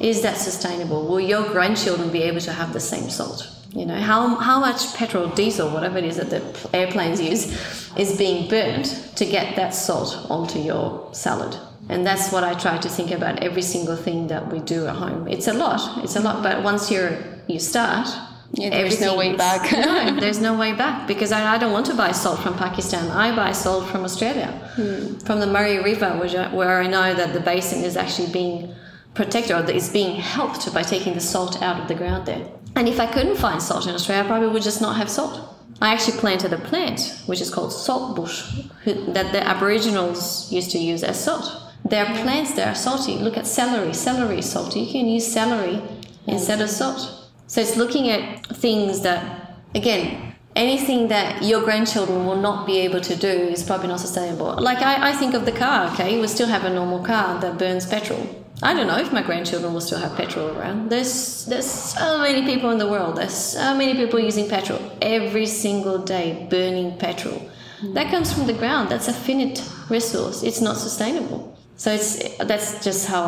Is that sustainable? Will your grandchildren be able to have the same salt? You know, how how much petrol, diesel, whatever it is that the airplanes use, is being burnt to get that salt onto your salad. And that's what I try to think about every single thing that we do at home. It's a lot. It's a lot. But once you're you start, yeah, there's no way back. No, there's no way back, because I, I don't want to buy salt from Pakistan. I buy salt from Australia, hmm. from the Murray River, which I, where I know that the basin is actually being protected, or that it's being helped by taking the salt out of the ground there. And if I couldn't find salt in Australia, I probably would just not have salt. I actually planted a plant, which is called salt bush, that the Aboriginals used to use as salt. There are plants that are salty. Look at celery. Celery is salty. You can use celery instead of salt. So it's looking at things that, again, anything that your grandchildren will not be able to do is probably not sustainable. Like I, I think of the car, okay? We still have a normal car that burns petrol. I don't know if my grandchildren will still have petrol around. There's there's so many people in the world. There's so many people using petrol every single day, burning petrol. That comes from the ground. That's a finite resource. It's not sustainable. So it's that's just how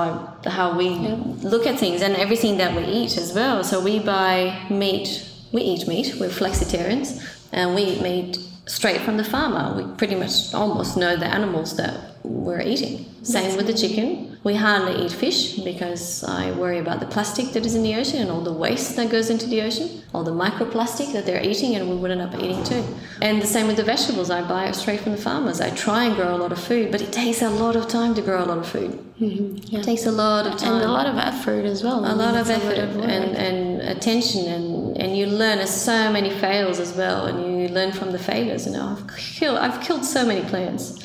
I, how we yeah. look at things, and everything that we eat as well. So we buy meat. We eat meat. We're flexitarians, and we eat meat straight from the farmer. We pretty much almost know the animals that we're eating. Same with the chicken. We hardly eat fish because I worry about the plastic that is in the ocean and all the waste that goes into the ocean, all the microplastic that they're eating and we would end up eating too. And the same with the vegetables. I buy straight from the farmers. I try and grow a lot of food, but it takes a lot of time to grow a lot of food. Mm-hmm. Yeah. It takes a lot of time. And a lot of effort as well. A lot of effort and, and attention. And, and you learn as so many fails as well. And you learn from the failures. You know, I've killed, I've killed so many plants.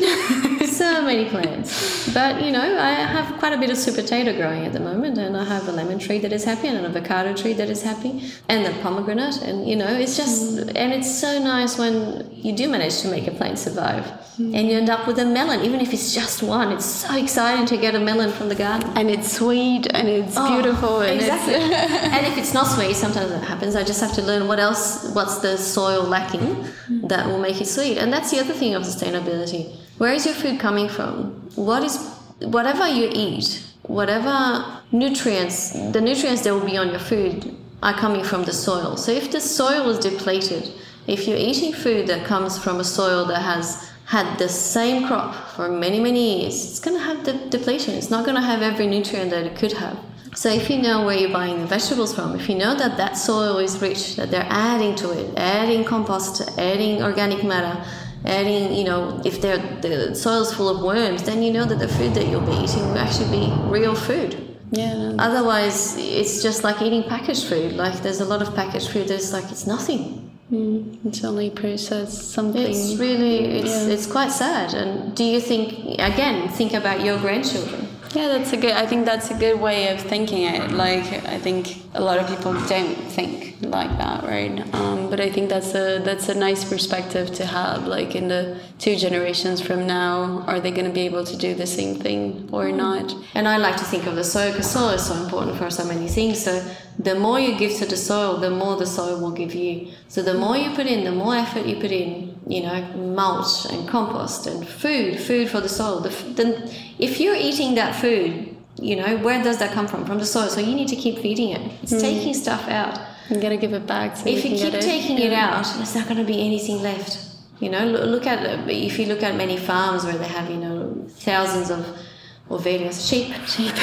So many plants. But, you know, I have quite a bit of sweet potato growing at the moment, and I have a lemon tree that is happy and an avocado tree that is happy and a pomegranate, and, you know, it's just... Mm. And it's so nice when you do manage to make a plant survive mm. and you end up with a melon, even if it's just one. It's so exciting to get a melon from the garden. And it's sweet and it's oh, beautiful. And exactly. It's and if it's not sweet, sometimes that happens. I just have to learn what else, what's the soil lacking mm. that will make it sweet. And that's the other thing of sustainability. Where is your food coming from? What is... Whatever you eat, whatever nutrients, the nutrients that will be on your food are coming from the soil. So if the soil is depleted, if you're eating food that comes from a soil that has had the same crop for many, many years, it's going to have the depletion. It's not going to have every nutrient that it could have. So if you know where you're buying the vegetables from, if you know that that soil is rich, that they're adding to it, adding compost, adding organic matter, adding, you know, if they're, the soil's full of worms, then you know that the food that you'll be eating will actually be real food. Yeah. No, otherwise, it's just like eating packaged food. Like, there's a lot of packaged food that's like, it's nothing. Mm, it's only processed something. It's really, it's yeah. it's quite sad. And do you think, again, think about your grandchildren? Yeah, that's a good, I think that's a good way of thinking it. Like, I think a lot of people don't think like that, right? Um, but I think that's a that's a nice perspective to have. Like, in the two generations from now, are they going to be able to do the same thing or not? And I like to think of the soil, because soil is so important for so many things. So the more you give to the soil, the more the soil will give you. So the more you put in, the more effort you put in, you know, mulch and compost and food, food for the soil. The, the, if you're eating that food, you know, where does that come from? From the soil. So you need to keep feeding it. It's mm. taking stuff out. You got to give it back. So if you, you keep it. taking yeah. it out, there's not going to be anything left. You know, look at, if you look at many farms where they have, you know, thousands of or various sheep, sheep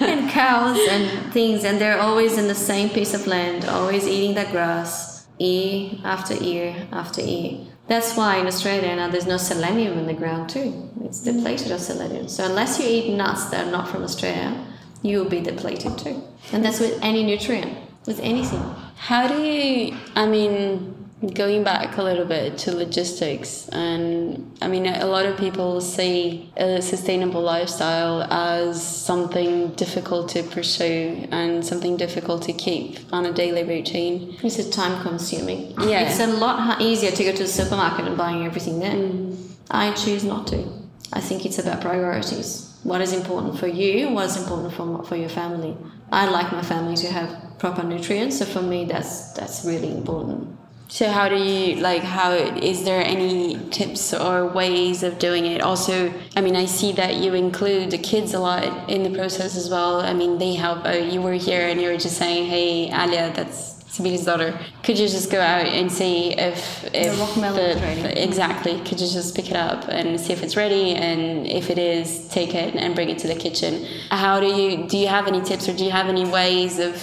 and cows and things, and they're always in the same piece of land, always eating that grass. Ear after ear after ear. That's why in Australia now there's no selenium in the ground too. It's depleted of selenium. So unless you eat nuts that are not from Australia, you'll be depleted too. And that's with any nutrient, with anything. How do you, I mean, going back a little bit to logistics, and I mean, a lot of people see a sustainable lifestyle as something difficult to pursue and something difficult to keep on a daily routine. It's a time consuming. Yeah. It's a lot easier to go to the supermarket and buying everything there. Mm. I choose not to. I think it's about priorities. What is important for you? What is important for for your family? I like my family to have proper nutrients, so for me that's that's really important. So how do you, like, how, is there any tips or ways of doing it? Also, I mean, I see that you include the kids a lot in the process as well. I mean, they help. Oh, you were here and you were just saying, hey, Alia, that's Sabine's daughter. Could you just go out and see if... if the watermelon is ready. Exactly. Could you just pick it up and see if it's ready? And if it is, take it and bring it to the kitchen. How do you, do you have any tips or do you have any ways of...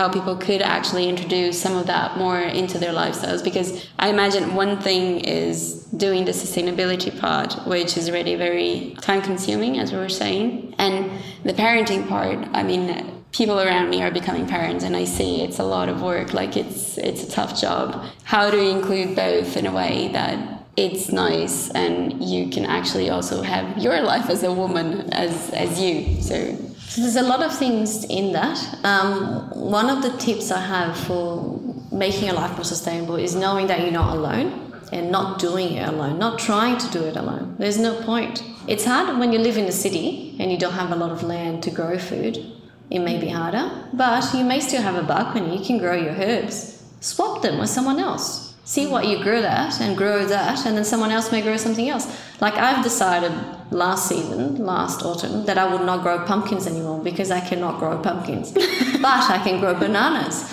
how people could actually introduce some of that more into their lifestyles? Because I imagine one thing is doing the sustainability part, which is already very time-consuming, as we were saying. And the parenting part, I mean... people around me are becoming parents and I see it's a lot of work. Like, it's it's a tough job. How do you include both in a way that it's nice and you can actually also have your life as a woman, as, as you? So... So there's a lot of things in that. Um, one of the tips I have for making your life more sustainable is knowing that you're not alone and not doing it alone, not trying to do it alone. There's no point. It's hard when you live in a city and you don't have a lot of land to grow food. It may be harder, but you may still have a balcony. You can grow your herbs. Swap them with someone else. see what you're good at and grow that, and then someone else may grow something else. Like I've decided last season, last autumn, that I would not grow pumpkins anymore because I cannot grow pumpkins, but I can grow bananas.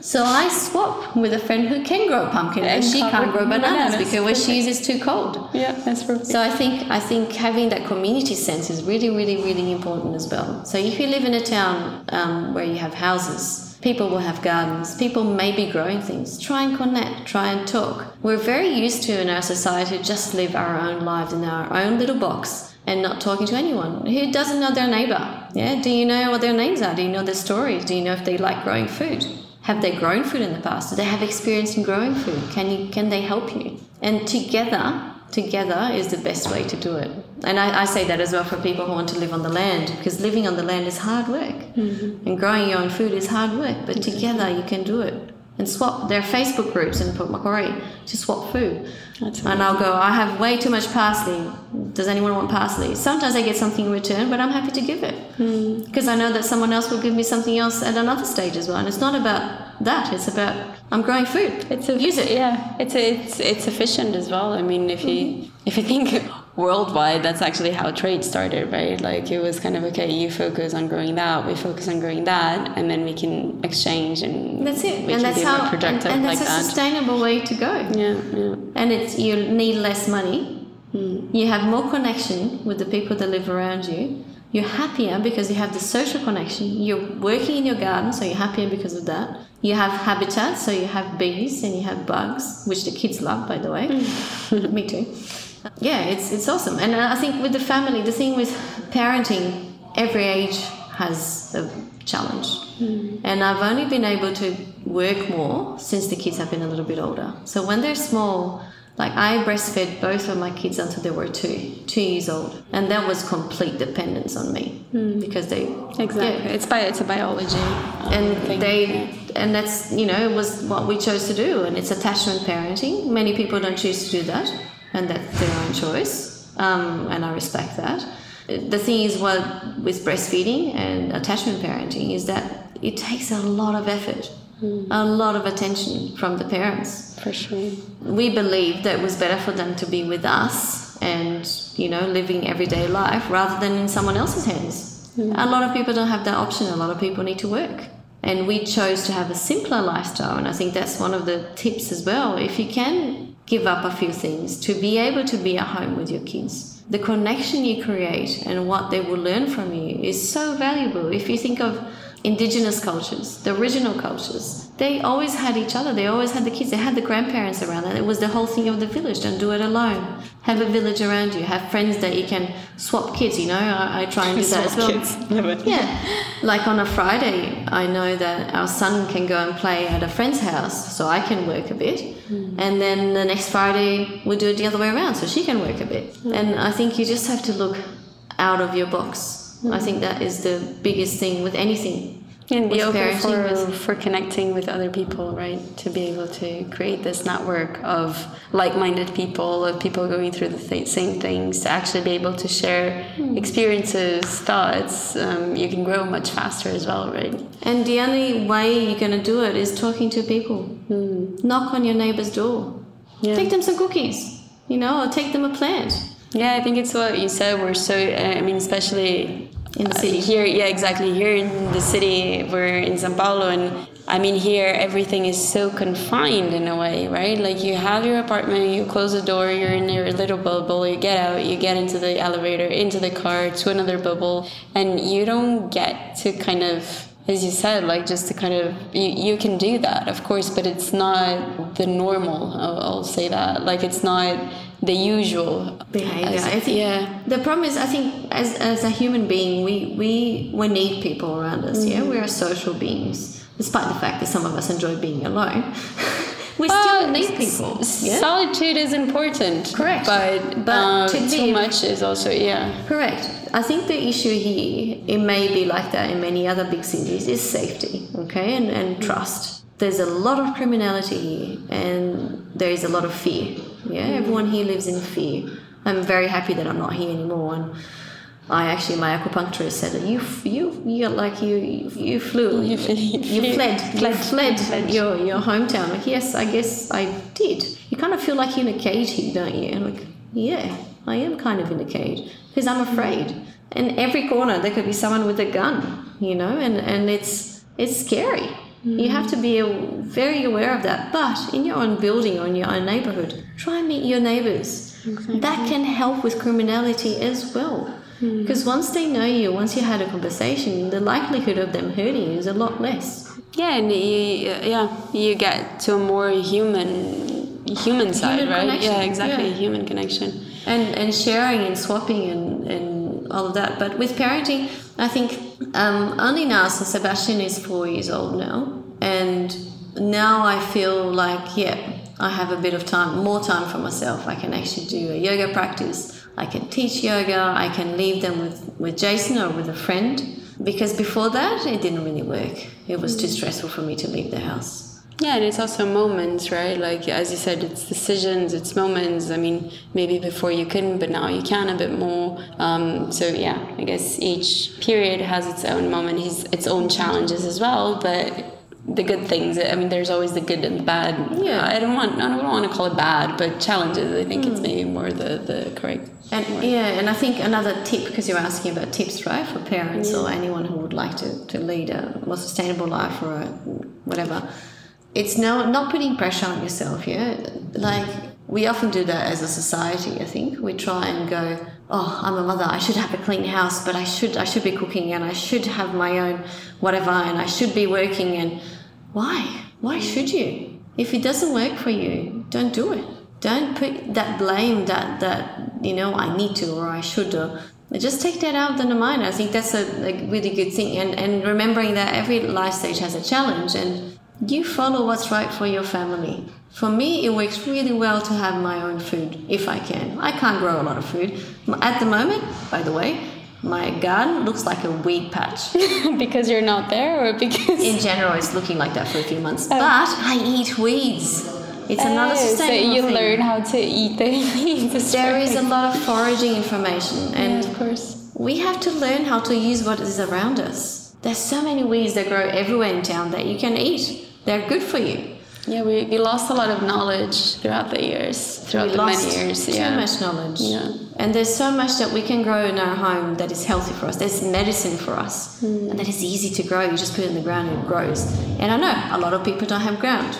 So I swap with a friend who can grow pumpkins, and, and she can't grow bananas, bananas because where she is is too cold. Yeah, that's perfect. So I think I think having that community sense is really, really, really important as well. So if you live in a town um, where you have houses, people will have gardens, people may be growing things. Try and connect, try and talk. We're very used to in our society just live our own lives in our own little box and not talking to anyone. Who doesn't know their neighbour? Yeah, do you know what their names are? Do you know their stories? Do you know if they like growing food? Have they grown food in the past? Do they have experience in growing food? Can you, can they help you? And together, together is the best way to do it. And I, I say that as well for people who want to live on the land, because living on the land is hard work. Mm-hmm. And growing your own food is hard work, but mm-hmm. together you can do it. And swap, there are Facebook groups in Port Macquarie to swap food. That's and I'll go, I have way too much parsley. Does anyone want parsley? Sometimes I get something in return, but I'm happy to give it. Because mm. I know that someone else will give me something else at another stage as well. And it's not about that, it's about I'm growing food. It's a, Use it. Yeah, it's, a, it's, it's efficient as well. I mean, if you, mm. if you think worldwide, that's actually how trade started, right? Like it was kind of, okay, you focus on growing that, we focus on growing that, and then we can exchange, and that's it. We and can that's be how more productive and, and that's like a that. Sustainable way to go. Yeah, yeah. And it's you need less money. Mm. You have more connection with the people that live around you. You're happier because you have the social connection. You're working in your garden, so you're happier because of that. You have habitat, so you have bees and you have bugs, which the kids love, by the way. Mm. Me too. Yeah, it's it's awesome. And I think with the family, the thing with parenting, every age has a challenge. Mm. And I've only been able to work more since the kids have been a little bit older. So when they're small, like I breastfed both of my kids until they were two, two years old. And that was complete dependence on me mm. because they... Exactly. Yeah. It's bi- it's a biology. And thing. they... And that's, you know, it was what we chose to do. And it's attachment parenting. Many people don't choose to do that. And that's their own choice, um, and I respect that. The thing is, what with breastfeeding and attachment parenting is that it takes a lot of effort, mm. a lot of attention from the parents. For sure. We believed that it was better for them to be with us and, you know, living everyday life rather than in someone else's hands. Mm. A lot of people don't have that option. A lot of people need to work. And we chose to have a simpler lifestyle, and I think that's one of the tips as well. If you can... give up a few things to be able to be at home with your kids. The connection you create and what they will learn from you is so valuable. If you think of indigenous cultures, the original cultures, they always had each other. They always had the kids. They had the grandparents around. And it was the whole thing of the village. Don't do it alone. Have a village around you. Have friends that you can swap kids, you know. I, I try and do that as well. Swap kids. Never. Yeah. Like on a Friday, I know that our son can go and play at a friend's house, so I can work a bit. Mm. And then the next Friday, we'll do it the other way around, so she can work a bit. Mm. And I think you just have to look out of your box. Mm. I think that is the biggest thing with anything. And be open for, for connecting with other people, right? To be able to create this network of like-minded people, of people going through the th- same things, to actually be able to share experiences, thoughts. Um, you can grow much faster as well, right? And the only way you're going to do it is talking to people. Mm. Knock on your neighbor's door. Yeah. Take them some cookies, you know, or take them a plant. Yeah, I think it's what you said. We're so, I mean, especially... in the city. Uh, here, yeah, exactly. Here in the city, we're in São Paulo, and I mean, here everything is so confined in a way, right? Like you have your apartment, you close the door, you're in your little bubble, you get out, you get into the elevator, into the car, to another bubble, and you don't get to kind of, as you said, like just to kind of, you, you can do that, of course, but it's not the normal, I'll, I'll say that. Like it's not... the usual behavior. I think yeah. The problem is, I think as as a human being, we we, we need people around us. Mm-hmm. Yeah, we are social beings, despite the fact that some of us enjoy being alone. We but still need people. S- yeah? Solitude is important. Correct. But, but um, to too live, much is also, yeah. Correct. I think the issue here, it may be like that in many other big cities, is safety, okay, and, and trust. There's a lot of criminality here, and there is a lot of fear. Yeah, everyone here lives in fear. I'm very happy that I'm not here anymore, and I actually, my acupuncturist said, "You, you, you like you, you flew, you, you fled, fled, fled, fled your your hometown." Like, yes, I guess I did. You kind of feel like you're in a cage here, don't you? And like, yeah, I am kind of in a cage because I'm afraid. And every corner there could be someone with a gun, you know, and and it's it's scary. Mm-hmm. You have to be very aware of that. But in your own building or in your own neighborhood, try and meet your neighbors. Exactly. That can help with criminality as well. Because once they know you, once you had a conversation, the likelihood of them hurting you is a lot less. Yeah, and you, yeah, you get to a more human, human side, human right? Connection. Yeah, exactly, yeah. Human connection. And and sharing and swapping and, and all of that. But with parenting, I think um, only now, so Sebastian is four years old now, and now I feel like, yeah, I have a bit of time, more time for myself. I can actually do a yoga practice. I can teach yoga, I can leave them with, with Jason or with a friend, because before that it didn't really work. It was too stressful for me to leave the house. Yeah, and it's also moments, right? Like, as you said, it's decisions, it's moments. I mean, maybe before you couldn't, but now you can a bit more. Um, so, yeah, I guess each period has its own moment, its own challenges as well, but the good things, I mean, there's always the good and the bad. Yeah, I don't want I don't want to call it bad, but challenges, I think mm. it's maybe more the, the correct and word. Yeah, and I think another tip, because you're asking about tips, right, for parents yeah. or anyone who would like to, to lead a more sustainable life or a, whatever, it's no, not putting pressure on yourself, yeah? Like, we often do that as a society, I think. We try and go, oh, I'm a mother, I should have a clean house, but I should I should be cooking and I should have my own whatever and I should be working. And why? Why should you? If it doesn't work for you, don't do it. Don't put that blame that, that you know, I need to or I should. Or just take that out of the mind. I think that's a, a really good thing. And, and remembering that every life stage has a challenge and you follow what's right for your family. For me, it works really well to have my own food, if I can. I can't grow a lot of food. At the moment, by the way, my garden looks like a weed patch. Because you're not there or because... In general, it's looking like that for a few months. Oh. But I eat weeds. It's oh, another sustainable so you thing. Learn how to eat the weeds. There is a lot of foraging information. And yeah, of course. We have to learn how to use what is around us. There's so many weeds that grow everywhere in town that you can eat. They're good for you. Yeah, we, we lost a lot of knowledge throughout the years, throughout we the lost many years. Too yeah. much knowledge. Yeah. And there's so much that we can grow in our home that is healthy for us. There's medicine for us mm. and that is easy to grow. You just put it in the ground and it grows. And I know a lot of people don't have ground.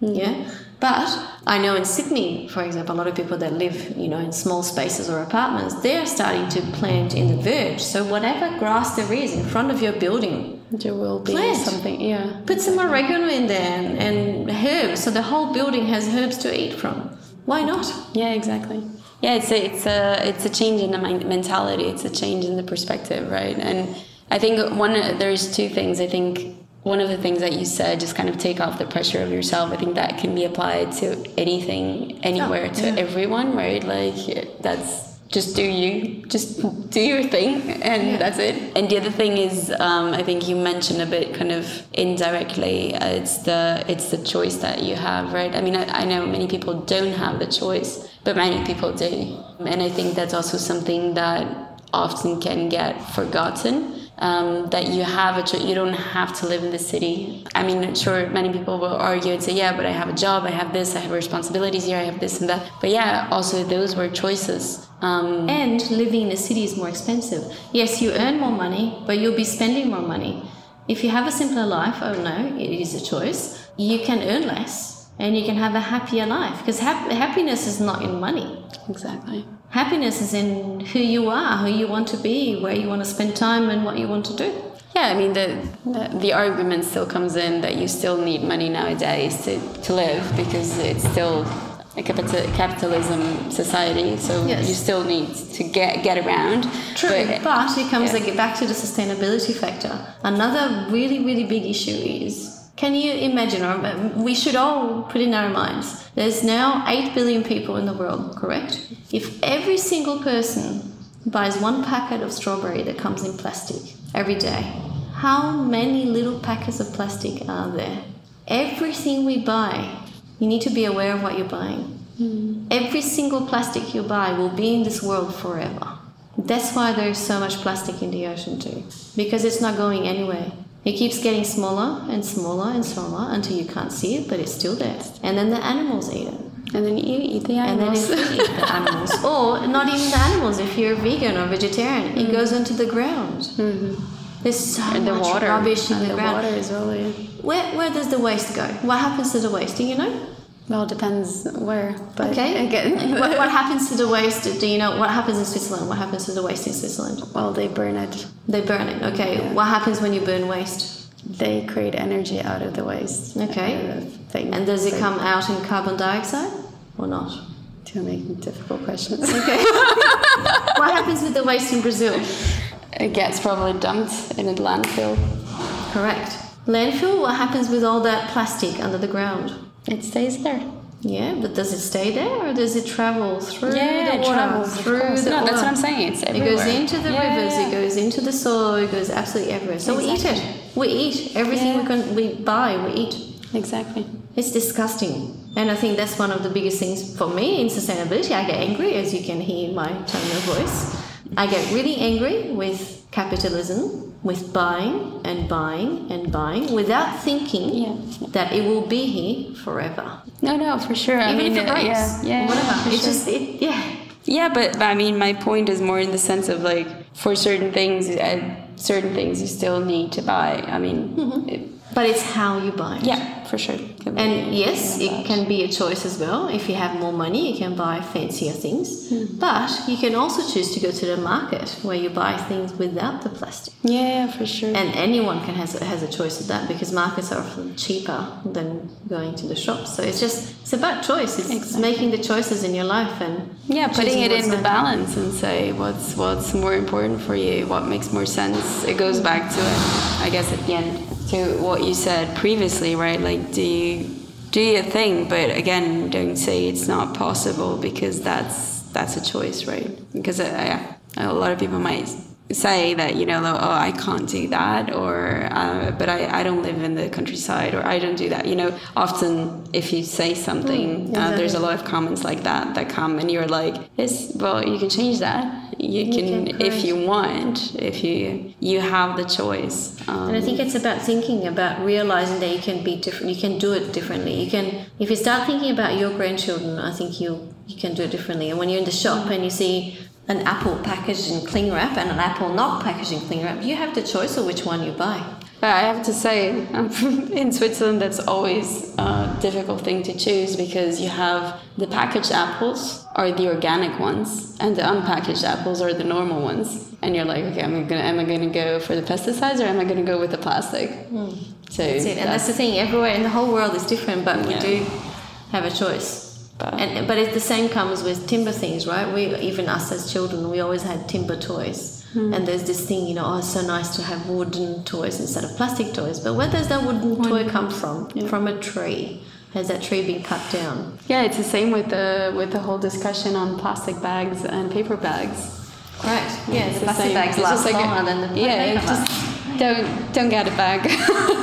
Mm. Yeah. But I know in Sydney, for example, a lot of people that live, you know, in small spaces or apartments, they're starting to plant in the verge. So whatever grass there is in front of your building, there will be plant. Something, yeah. Put some oregano in there and, and herbs, so the whole building has herbs to eat from. Why not? Yeah, exactly. Yeah, it's a, it's a, it's a change in the mentality. It's a change in the perspective, right? And I think one there's two things. I think one of the things that you said, just kind of take off the pressure of yourself. I think that can be applied to anything, anywhere, oh, yeah. to everyone, right? Like that's... Just do you, just do your thing, and yeah. that's it. And the other thing is, um, I think you mentioned a bit, kind of indirectly, uh, it's the it's the choice that you have, right? I mean, I, I know many people don't have the choice, but many people do, and I think that's also something that often can get forgotten. Um, that you have a cho- you don't have to live in the city. I mean, sure, many people will argue and say, yeah, but I have a job, I have this, I have responsibilities here, I have this and that. But yeah, also those were choices. Um, and living in a city is more expensive. Yes, you earn more money, but you'll be spending more money. If you have a simpler life, oh no, it is a choice. You can earn less and you can have a happier life because hap- happiness is not in money. Exactly. Happiness is in who you are, who you want to be, where you want to spend time and what you want to do. Yeah, I mean, the the, the argument still comes in that you still need money nowadays to, to live because it's still a capitalism society, so yes. you still need to get get around. True, but, but it comes yeah. back to the sustainability factor. Another really, really big issue is... Can you imagine, or we should all put in our minds, there's now eight billion people in the world, correct? If every single person buys one packet of strawberry that comes in plastic every day, how many little packets of plastic are there? Everything we buy, you need to be aware of what you're buying. Mm. Every single plastic you buy will be in this world forever. That's why there's so much plastic in the ocean too, because it's not going anywhere. It keeps getting smaller and smaller and smaller until you can't see it, but it's still there. And then the animals eat it. And then you eat the animals. And then you eat the animals. Or not even the animals if you're vegan or vegetarian. Mm-hmm. It goes into the ground. Mm-hmm. There's so and much the water. rubbish in and the, the ground. Water as well, yeah. Where, where does the waste go? What happens to the waste? Do you know? Well, it depends where. But okay. Again. what, what happens to the waste? Do you know what happens in Switzerland? What happens to the waste in Switzerland? Well, they burn it. They burn it. Okay. Yeah. What happens when you burn waste? They create energy out of the waste. Okay. Out of things. And does it so, come out in carbon dioxide or not? You're making difficult questions. Okay. What happens with the waste in Brazil? It gets probably dumped in a landfill. Correct. Landfill, what happens with all that plastic under the ground? It stays there. Yeah, but does it stay there or does it travel through yeah, the water? Yeah, it travels through the no, water. That's what I'm saying. It's everywhere. It goes into the yeah, rivers, yeah. It goes into the soil, it goes absolutely everywhere. So exactly. we eat it. We eat everything yeah. we can, we buy, we eat. Exactly. It's disgusting. And I think that's one of the biggest things for me in sustainability. I get angry, as you can hear in my tone of voice. I get really angry with capitalism, with buying and buying and buying without thinking yeah. that it will be here forever. No, no, for sure. Even I mean, if it breaks, yeah, yeah, whatever. It's sure. just, it, yeah. Yeah, but I mean, my point is more in the sense of like, for certain things, uh, certain things you still need to buy. I mean, mm-hmm. it, but it's how you buy it. Yeah, for sure. And yes, it can be a choice as well. If you have more money, you can buy fancier things. Mm. But you can also choose to go to the market where you buy things without the plastic. Yeah, for sure. And anyone can has, has a choice of that because markets are often cheaper than going to the shop. So it's just, it's about choice. It's exactly. making the choices in your life and yeah, putting it in the balance and say what's, what's more important for you, what makes more sense. It goes back to it, I guess, at the end. To what you said previously, right? Like, do you do your thing, but again, don't say it's not possible because that's that's a choice, right? Because I, I, a lot of people might say that, you know, like, oh, I can't do that, or uh, but I, I don't live in the countryside, or I don't do that. You know, often if you say something, mm, exactly. uh, there's a lot of comments like that that come, and you're like, this. Well, you can change that. You can, you can if you want, if you you have the choice. Um, and I think it's about thinking, about realizing that you can be different. You can do it differently. You can, if you start thinking about your grandchildren, I think you you can do it differently. And when you're in the shop and you see an apple packaged in cling wrap and an apple not packaged in cling wrap, you have the choice of which one you buy. I have to say, in Switzerland, that's always a difficult thing to choose because you have the packaged apples are the organic ones and the unpackaged apples are the normal ones. And you're like, okay, I'm gonna, am I going to go for the pesticides or am I going to go with the plastic? Mm. So that's it. And that's, that's the thing. Everywhere in the whole world is different, but we yeah. do have a choice. But, and, but it's the same comes with timber things, right? We even us as children, we always had timber toys. Mm. And there's this thing, you know, oh, it's so nice to have wooden toys instead of plastic toys. But where does that wooden toy come from? Yeah. From a tree. Has that tree been cut down? Yeah, it's the same with the with the whole discussion on plastic bags and paper bags. Right. Yeah, yeah it's the plastic same. bags it's last like longer a, than the paper yeah, bags. Don't don't get a bag.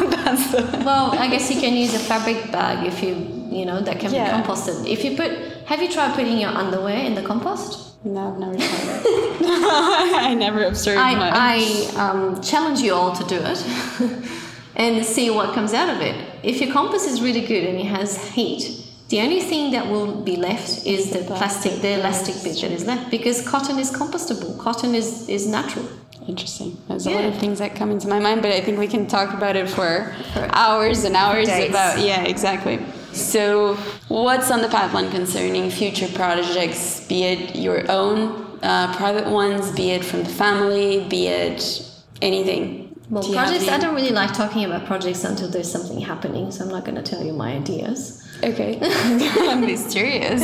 That's the well, I guess you can use a fabric bag if you you know that can yeah. be composted. If you put, have you tried putting your underwear in the compost? No, I've never tried it. I never observed I, much. I um, challenge you all to do it and see what comes out of it. If your compost is really good and it has heat, the only thing that will be left is the plastic, the elastic bit that is left because cotton is compostable. Cotton is, is natural. Interesting. There's yeah. a lot of things that come into my mind, but I think we can talk about it for Correct. hours and hours Days. about yeah, exactly. So what's on the pipeline concerning future projects, be it your own uh, private ones, be it from the family, be it anything? Well, projects, I don't really like talking about projects until there's something happening, so I'm not going to tell you my ideas. Okay. I'm mysterious.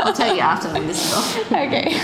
I'll tell you after this is off. Okay.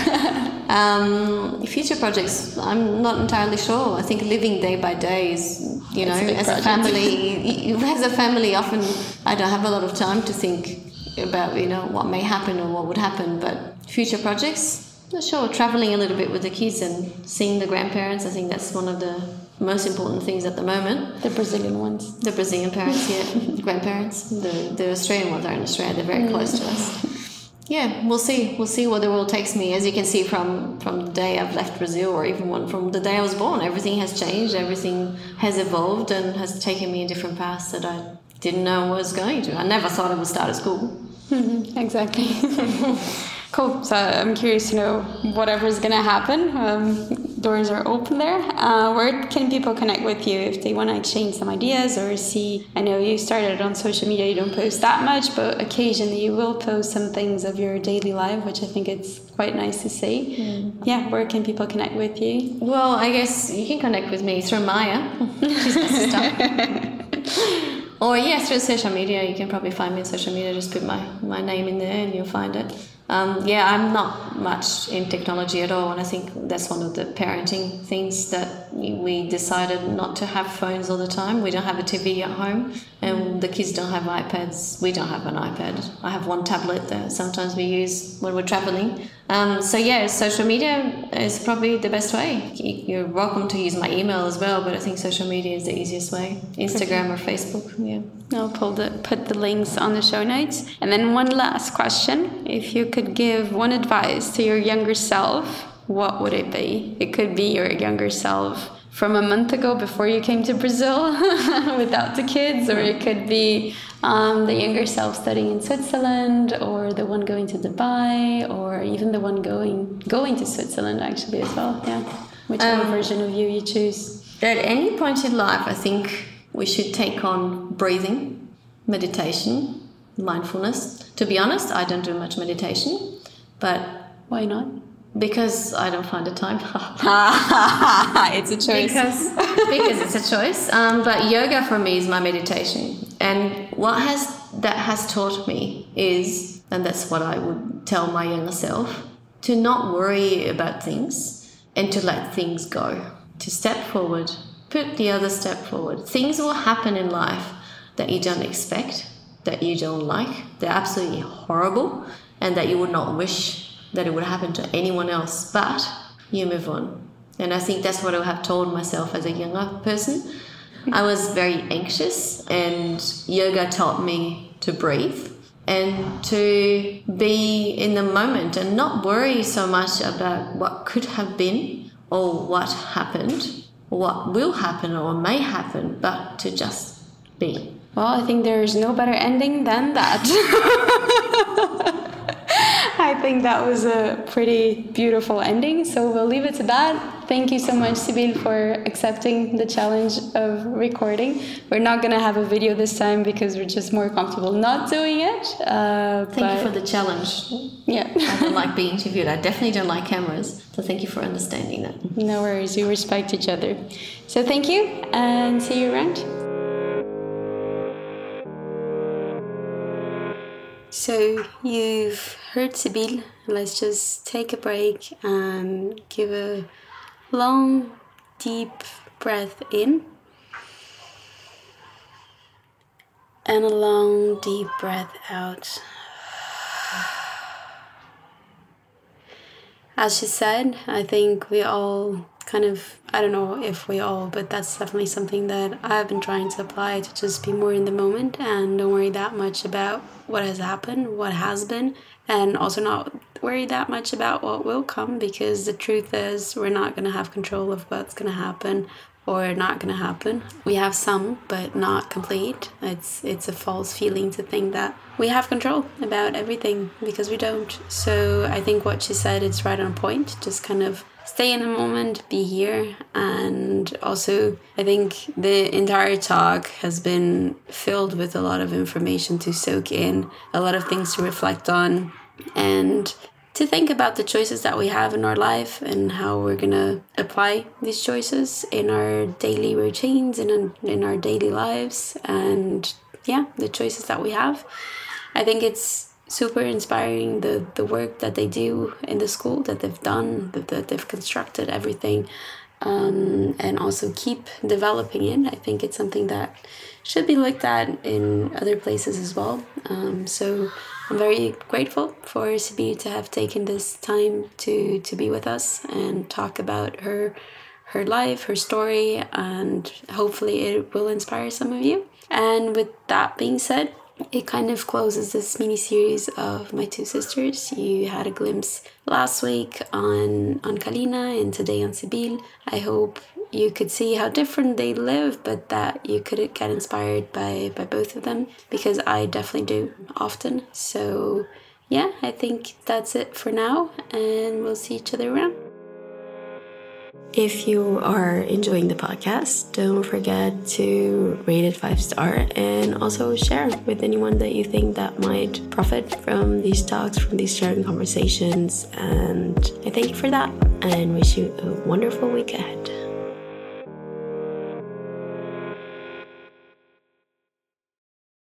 Um, future projects, I'm not entirely sure. I think living day by day is, you know, a as project. a family, as a family, often I don't have a lot of time to think about, you know, what may happen or what would happen, but future projects... Sure, traveling a little bit with the kids and seeing the grandparents. I think that's one of the most important things at the moment. The Brazilian ones. The Brazilian parents, yeah. Grandparents. The the Australian ones are in Australia. They're very close to us. yeah, we'll see. We'll see where the world takes me. As you can see from, from the day I've left Brazil, or even one from the day I was born, everything has changed, everything has evolved and has taken me in different paths that I didn't know I was going to. I never thought I would start at school. Mm-hmm, exactly. Cool. So I'm curious to know whatever's going to happen. Um, doors are open there. Uh, where can people connect with you if they want to exchange some ideas or see? I know you started on social media. You don't post that much, but occasionally you will post some things of your daily life, which I think it's quite nice to see. Mm. Yeah. Where can people connect with you? Well, I guess you can connect with me through Maya. She's my sister. Or yes, through social media, you can probably find me on social media. Just put my, my name in there and you'll find it. Um, yeah, I'm not much in technology at all. And I think that's one of the parenting things that we decided not to have phones all the time. We don't have a T V at home and the kids don't have iPads. We don't have an iPad. I have one tablet that sometimes we use when we're traveling. Um, so yeah, social media is probably the best way. You're welcome to use my email as well, but I think social media is the easiest way. Instagram or Facebook, yeah. I'll pull the, put the links on the show notes. And then one last question. If you could give one advice to your younger self, what would it be? It could be your younger self from a month ago before you came to Brazil without the kids, or it could be um, the younger self studying in Switzerland, or the one going to Dubai, or even the one going going to Switzerland actually as well. Yeah, whichever um, version of you you choose. At any point in life, I think we should take on breathing, meditation, mindfulness. To be honest, I don't do much meditation, but why not? Because I don't find the time. It's a choice. Because, because it's a choice. Um, but yoga for me is my meditation. And what has that has taught me is, and that's what I would tell my younger self, to not worry about things and to let things go, to step forward, put the other step forward. Things will happen in life that you don't expect, that you don't like. They're absolutely horrible and that you would not wish that it would happen to anyone else, but you move on. And I think that's what I have told myself as a younger person. I was very anxious, and yoga taught me to breathe and to be in the moment and not worry so much about what could have been or what happened, or what will happen or may happen, but to just be. Well, I think there is no better ending than that. I think that was a pretty beautiful ending, so we'll leave it to that. Thank you so much, Sybil, for accepting the challenge of recording. We're not going to have a video this time because we're just more comfortable not doing it. Uh, thank but, you for the challenge. Yeah. I don't like being interviewed. I definitely don't like cameras, so thank you for understanding that. No worries. We respect each other. So thank you, and see you around. So you've heard Sybil. Let's just take a break and give a long, deep breath in and a long, deep breath out. As she said, I think we all kind of, I don't know if we all, but that's definitely something that I've been trying to apply, to just be more in the moment and don't worry that much about what has happened, what has been, and also not worry that much about what will come, because the truth is we're not going to have control of what's going to happen or not going to happen. We have some, but not complete. It's it's a false feeling to think that we have control about everything, because we don't. So I think what she said, it's right on point. Just kind of stay in the moment, be here. And also, I think the entire talk has been filled with a lot of information to soak in, a lot of things to reflect on, and to think about the choices that we have in our life and how we're going to apply these choices in our daily routines and in our daily lives, and yeah, the choices that we have. I think it's super inspiring, the, the work that they do in the school, that they've done, that, that they've constructed everything, um, and also keep developing it. I think it's something that should be looked at in other places as well. Um, so I'm very grateful for Sybil to have taken this time to, to be with us and talk about her her life, her story, and hopefully it will inspire some of you. And with that being said, it kind of closes this mini-series of my two sisters. You had a glimpse last week on, on Kalina and today on Sybil. I hope you could see how different they live, but that you could get inspired by, by both of them, because I definitely do often. So yeah, I think that's it for now, and we'll see each other around. If you are enjoying the podcast, don't forget to rate it five star and also share with anyone that you think that might profit from these talks, from these sharing conversations. And I thank you for that and wish you a wonderful week ahead.